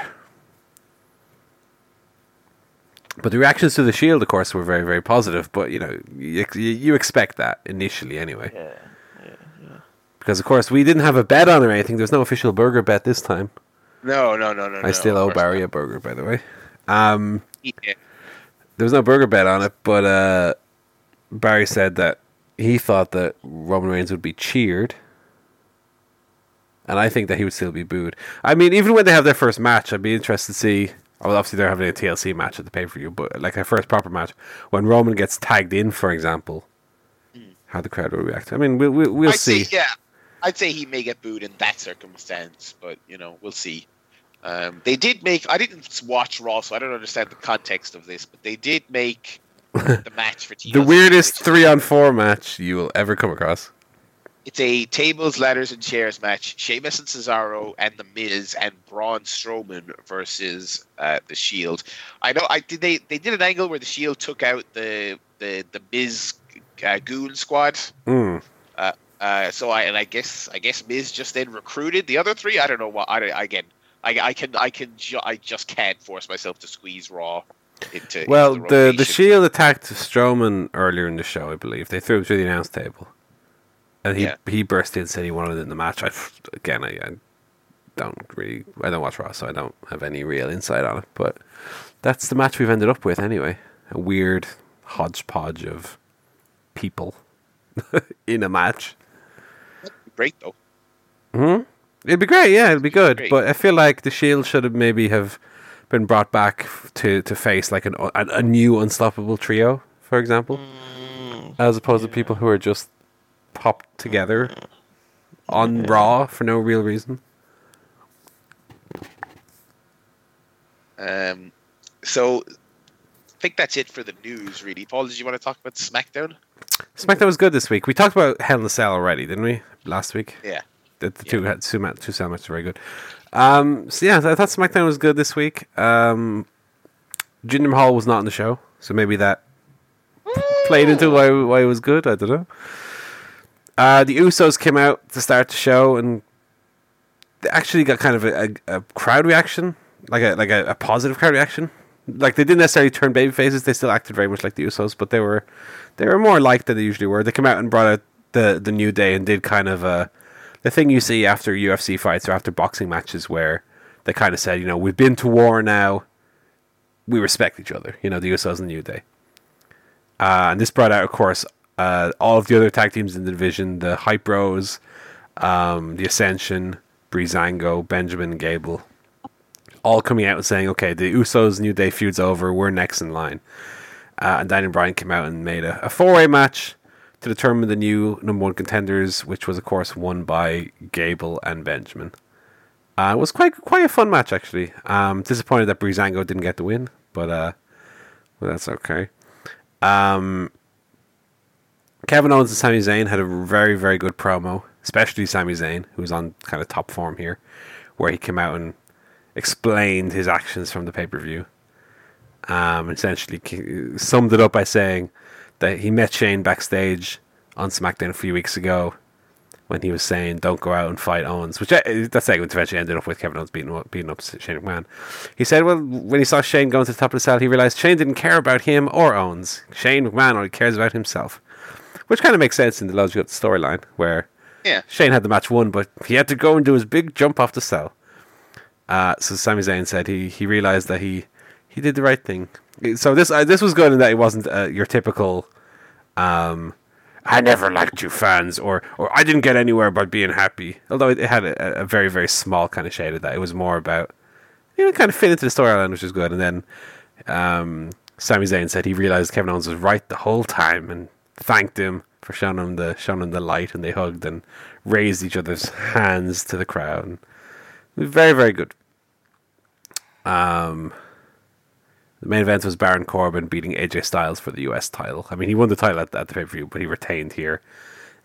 But the reactions to the Shield, of course, were very, very positive. But you know, you, you expect that initially, anyway. Yeah, yeah, yeah. Because of course, we didn't have a bet on or anything. There's no official burger bet this time. No, no, no, no. I still no, owe Barry not. a burger, by the way. Um, yeah. There was no burger bet on it, but uh, Barry said that. He thought that Roman Reigns would be cheered. And I think that he would still be booed. I mean, even when they have their first match, I'd be interested to see... Well, obviously, they're having a T L C match at the pay-per-view, but like their first proper match, when Roman gets tagged in, for example, mm. how the crowd will react. I mean, we'll, we'll, we'll I'd see. Say, yeah, I'd say he may get booed in that circumstance, but, you know, we'll see. Um, they did make... I didn't watch Raw, so I don't understand the context of this, but they did make... the match for T L C. The weirdest three on four match you will ever come across. It's a tables, ladders, and chairs match. Sheamus and Cesaro and The Miz and Braun Strowman versus uh, The Shield. I know I did. They, they did an angle where The Shield took out the the the Miz uh, goon squad. Mm. Uh, uh, so I and I guess I guess Miz just then recruited the other three. I don't know what. I again I, I can I can ju- I just can't force myself to squeeze Raw into. Well, into the, the the Shield attacked Strowman earlier in the show, I believe. They threw him through the announce table, and he yeah. he burst in, said he wanted it in the match. I again, I, I don't really, I don't watch Raw, so I don't have any real insight on it. But that's the match we've ended up with anyway. A weird hodgepodge of people in a match. That'd be great though. Hmm. It'd be great, yeah, it'd be good. Great. But I feel like the Shield should have maybe have been brought back to, to face like an, a, a new unstoppable trio, for example, mm, as opposed yeah. to people who are just popped together on yeah. Raw for no real reason. Um. So, I think that's it for the news, really. Paul, did you want to talk about SmackDown? SmackDown was good this week. We talked about Hell in a Cell already, didn't we? Last week? Yeah. The two yeah. two, match, two sound matches are very good. Um, so yeah, I thought SmackDown was good this week. Um, Jinder Mahal was not on the show, so maybe that played into why why it was good. I don't know. Uh, the Usos came out to start the show, and they actually got kind of a, a, a crowd reaction, like a like a, a positive crowd reaction. Like they didn't necessarily turn baby faces; they still acted very much like the Usos, but they were they were more liked than they usually were. They came out and brought out the the New Day and did kind of a. The thing you see after U F C fights or after boxing matches where they kind of said, you know, we've been to war now. We respect each other. You know, the U S Os and the New Day. Uh, and this brought out, of course, uh, all of the other tag teams in the division. The Hype Bros, um, the Ascension, Breezango, Benjamin, and Gable. All coming out and saying, okay, the Usos New Day feud's over. We're next in line. Uh, and Daniel Bryan came out and made a, a four-way match to determine the new number one contenders, which was, of course, won by Gable and Benjamin. Uh, it was quite quite a fun match, actually. Um, disappointed that Breezango didn't get the win, but uh, well, that's okay. Um, Kevin Owens and Sami Zayn had a very, very good promo, especially Sami Zayn, who was on kind of top form here, where he came out and explained his actions from the pay-per-view. Um, essentially summed it up by saying that he met Shane backstage on SmackDown a few weeks ago when he was saying, don't go out and fight Owens, which I, that segment eventually ended up with Kevin Owens beating up, beating up Shane McMahon. He said, well, when he saw Shane going to the top of the cell, he realized Shane didn't care about him or Owens. Shane McMahon only cares about himself, which kind of makes sense in the logic of the storyline where yeah. Shane had the match won, but he had to go and do his big jump off the cell. Uh, so Sami Zayn said he, he realized that he He did the right thing. So this uh, this was good in that it wasn't uh, your typical, um, I never liked you fans, or or I didn't get anywhere by being happy. Although it, it had a, a very, very small kind of shade of that. It was more about, you know, kind of fit into the storyline, which was good. And then um, Sami Zayn said he realized Kevin Owens was right the whole time and thanked him for showing him the, showing him the light. And they hugged and raised each other's hands to the crowd. And it was very, very good. Um... The main event was Baron Corbin beating A J Styles for the U S title. I mean, he won the title at, at the pay-per-view, but he retained here.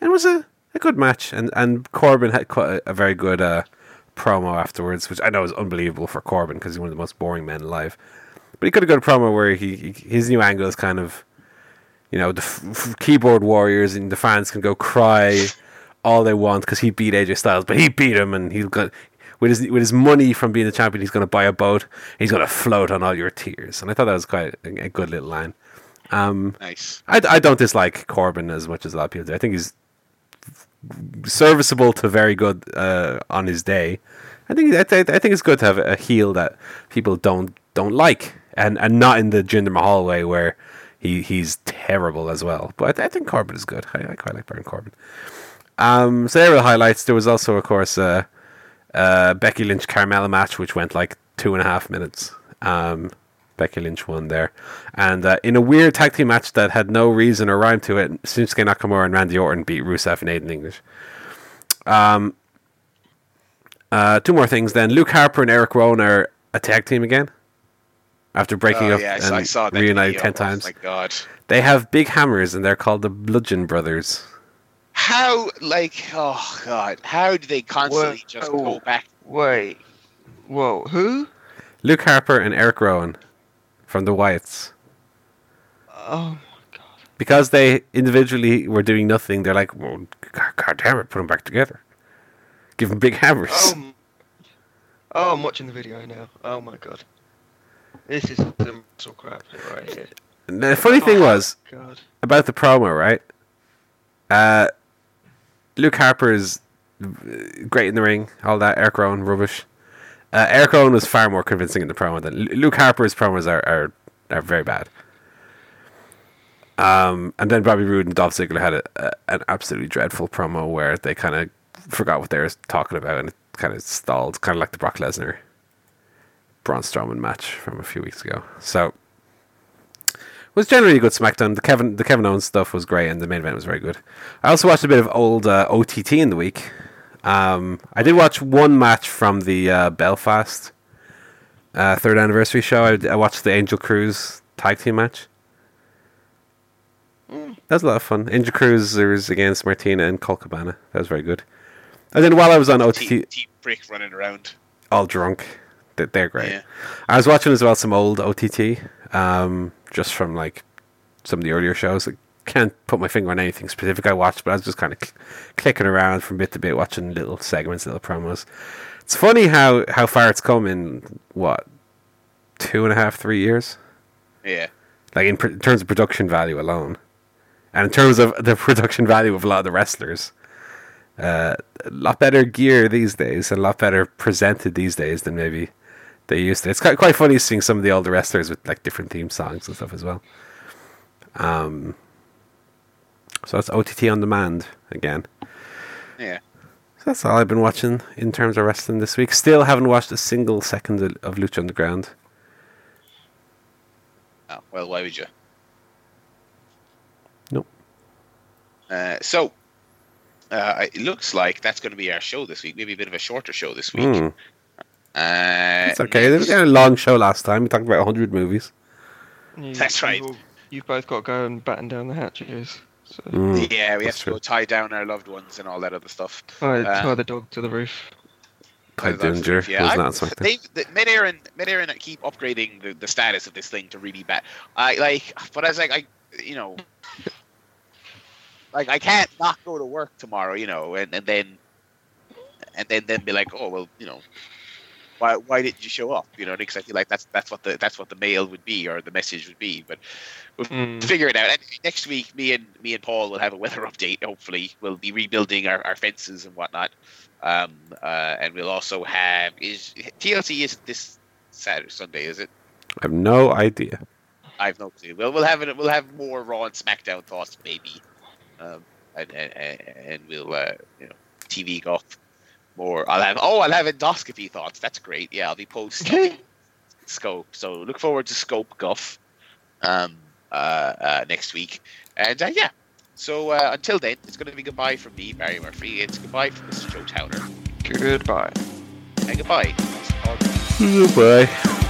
And it was a, a good match. And, and Corbin had quite a, a very good uh, promo afterwards, which I know is unbelievable for Corbin because he's one of the most boring men alive. But he could have got a promo where he, he his new angle is kind of, you know, the f- f- keyboard warriors and the fans can go cry all they want because he beat A J Styles, but he beat him and he'll go... With his with his money from being the champion, he's going to buy a boat. And he's going to float on all your tears, and I thought that was quite a, a good little line. Um, nice. I, I don't dislike Corbin as much as a lot of people do. I think he's serviceable to very good uh, on his day. I think I, th- I think it's good to have a heel that people don't don't like, and, and not in the Jinder Mahal way where he, he's terrible as well. But I, th- I think Corbin is good. I, I quite like Baron Corbin. Um, so there were the highlights. There was also, of course. Uh, Uh, Becky Lynch Carmella match, which went like two and a half minutes. Um, Becky Lynch won there, and uh, in a weird tag team match that had no reason or rhyme to it, Shinsuke Nakamura and Randy Orton beat Rusev and Aiden English. Um, uh, two more things then. Luke Harper and Eric Rowan are a tag team again after breaking oh, up yeah, and so reunited ten times. Oh my God! They have big hammers, and they're called the Bludgeon Brothers. How, like, oh God, how do they constantly Whoa. just go back? Wait, whoa, who? Luke Harper and Eric Rowan from the Wyatts. Oh my God. Because they individually were doing nothing, they're like, well, God, God damn it, put them back together. Give them big hammers. Oh, Oh, I'm watching the video now. Oh my god. This is some crap right here. The funny thing oh, was, god. about the promo, right? Uh, Luke Harper is great in the ring, all that. Eric Rowan, rubbish. Uh, Eric Rowan was far more convincing in the promo than... Luke Harper's promos are, are, are very bad. Um, and then Bobby Roode and Dolph Ziggler had a, a, an absolutely dreadful promo where they kind of forgot what they were talking about and it kind of stalled, kind of like the Brock Lesnar Braun Strowman match from a few weeks ago. So it was generally a good SmackDown. The Kevin the Kevin Owens stuff was great and the main event was very good. I also watched a bit of old uh, O T T in the week. Um, I did watch one match from the uh, Belfast uh, third anniversary show. I, I watched the Angel Cruz tag team match. Mm. That was a lot of fun. Angel Cruz was against Martina and Colt Cabana. That was very good. And then while I was on O T T... T Brick running around. All drunk. They're great. Yeah. I was watching as well some old O T T, um, just from like some of the earlier shows. I can't put my finger on anything specific I watched, but I was just kind of cl- clicking around from bit to bit, watching little segments, little promos. It's funny how, how far it's come in, what, two and a half, three years? Yeah. Like in, pr- in terms of production value alone. And in terms of the production value of a lot of the wrestlers, uh, a lot better gear these days, a lot better presented these days than maybe they used to. It's quite quite funny seeing some of the older wrestlers with like different theme songs and stuff as well. Um, so that's O T T on demand again. Yeah. So that's all I've been watching in terms of wrestling this week. Still haven't watched a single second of, of Lucha Underground. Oh, well, why would you? Uh, so uh, it looks like that's going to be our show this week. Maybe a bit of a shorter show this week. Mm. Uh, it's okay. We had a long show last time. We talked about one hundred movies. You, that's right. You, you both got to go and batten down the hatches. So. Mm, yeah, we have to true. go tie down our loved ones and all that other stuff. Right, uh, tie the dog to the roof. Pipe danger. Yeah, was I, not something. They, the, Mid-Air and Mid-Air and keep upgrading the, the status of this thing to really bad. I like, but I was like, I you know. Like I can't not go to work tomorrow, you know, and, and then and then, then be like, oh well, you know, why why didn't you show up? You know, because I feel like that's that's what the that's what the mail would be or the message would be. But we'll mm. figure it out. And next week, me and me and Paul will have a weather update. Hopefully, we'll be rebuilding our, our fences and whatnot. Um, uh, and we'll also have is T L C isn't this Saturday Sunday, is it? I have no idea. I have no clue. Well, we'll have it. We'll have more Raw and SmackDown thoughts, maybe. Um, and, and, and we'll uh, you know, T V go more. I'll have oh I'll have endoscopy thoughts. That's great. Yeah, I'll be posting Scope. So look forward to Scope Guff um, uh, uh, next week. And uh, yeah, so uh, until then, it's going to be goodbye from me, Barry Murphy. It's goodbye from Mister Joe Towner. Goodbye. And goodbye. Goodbye.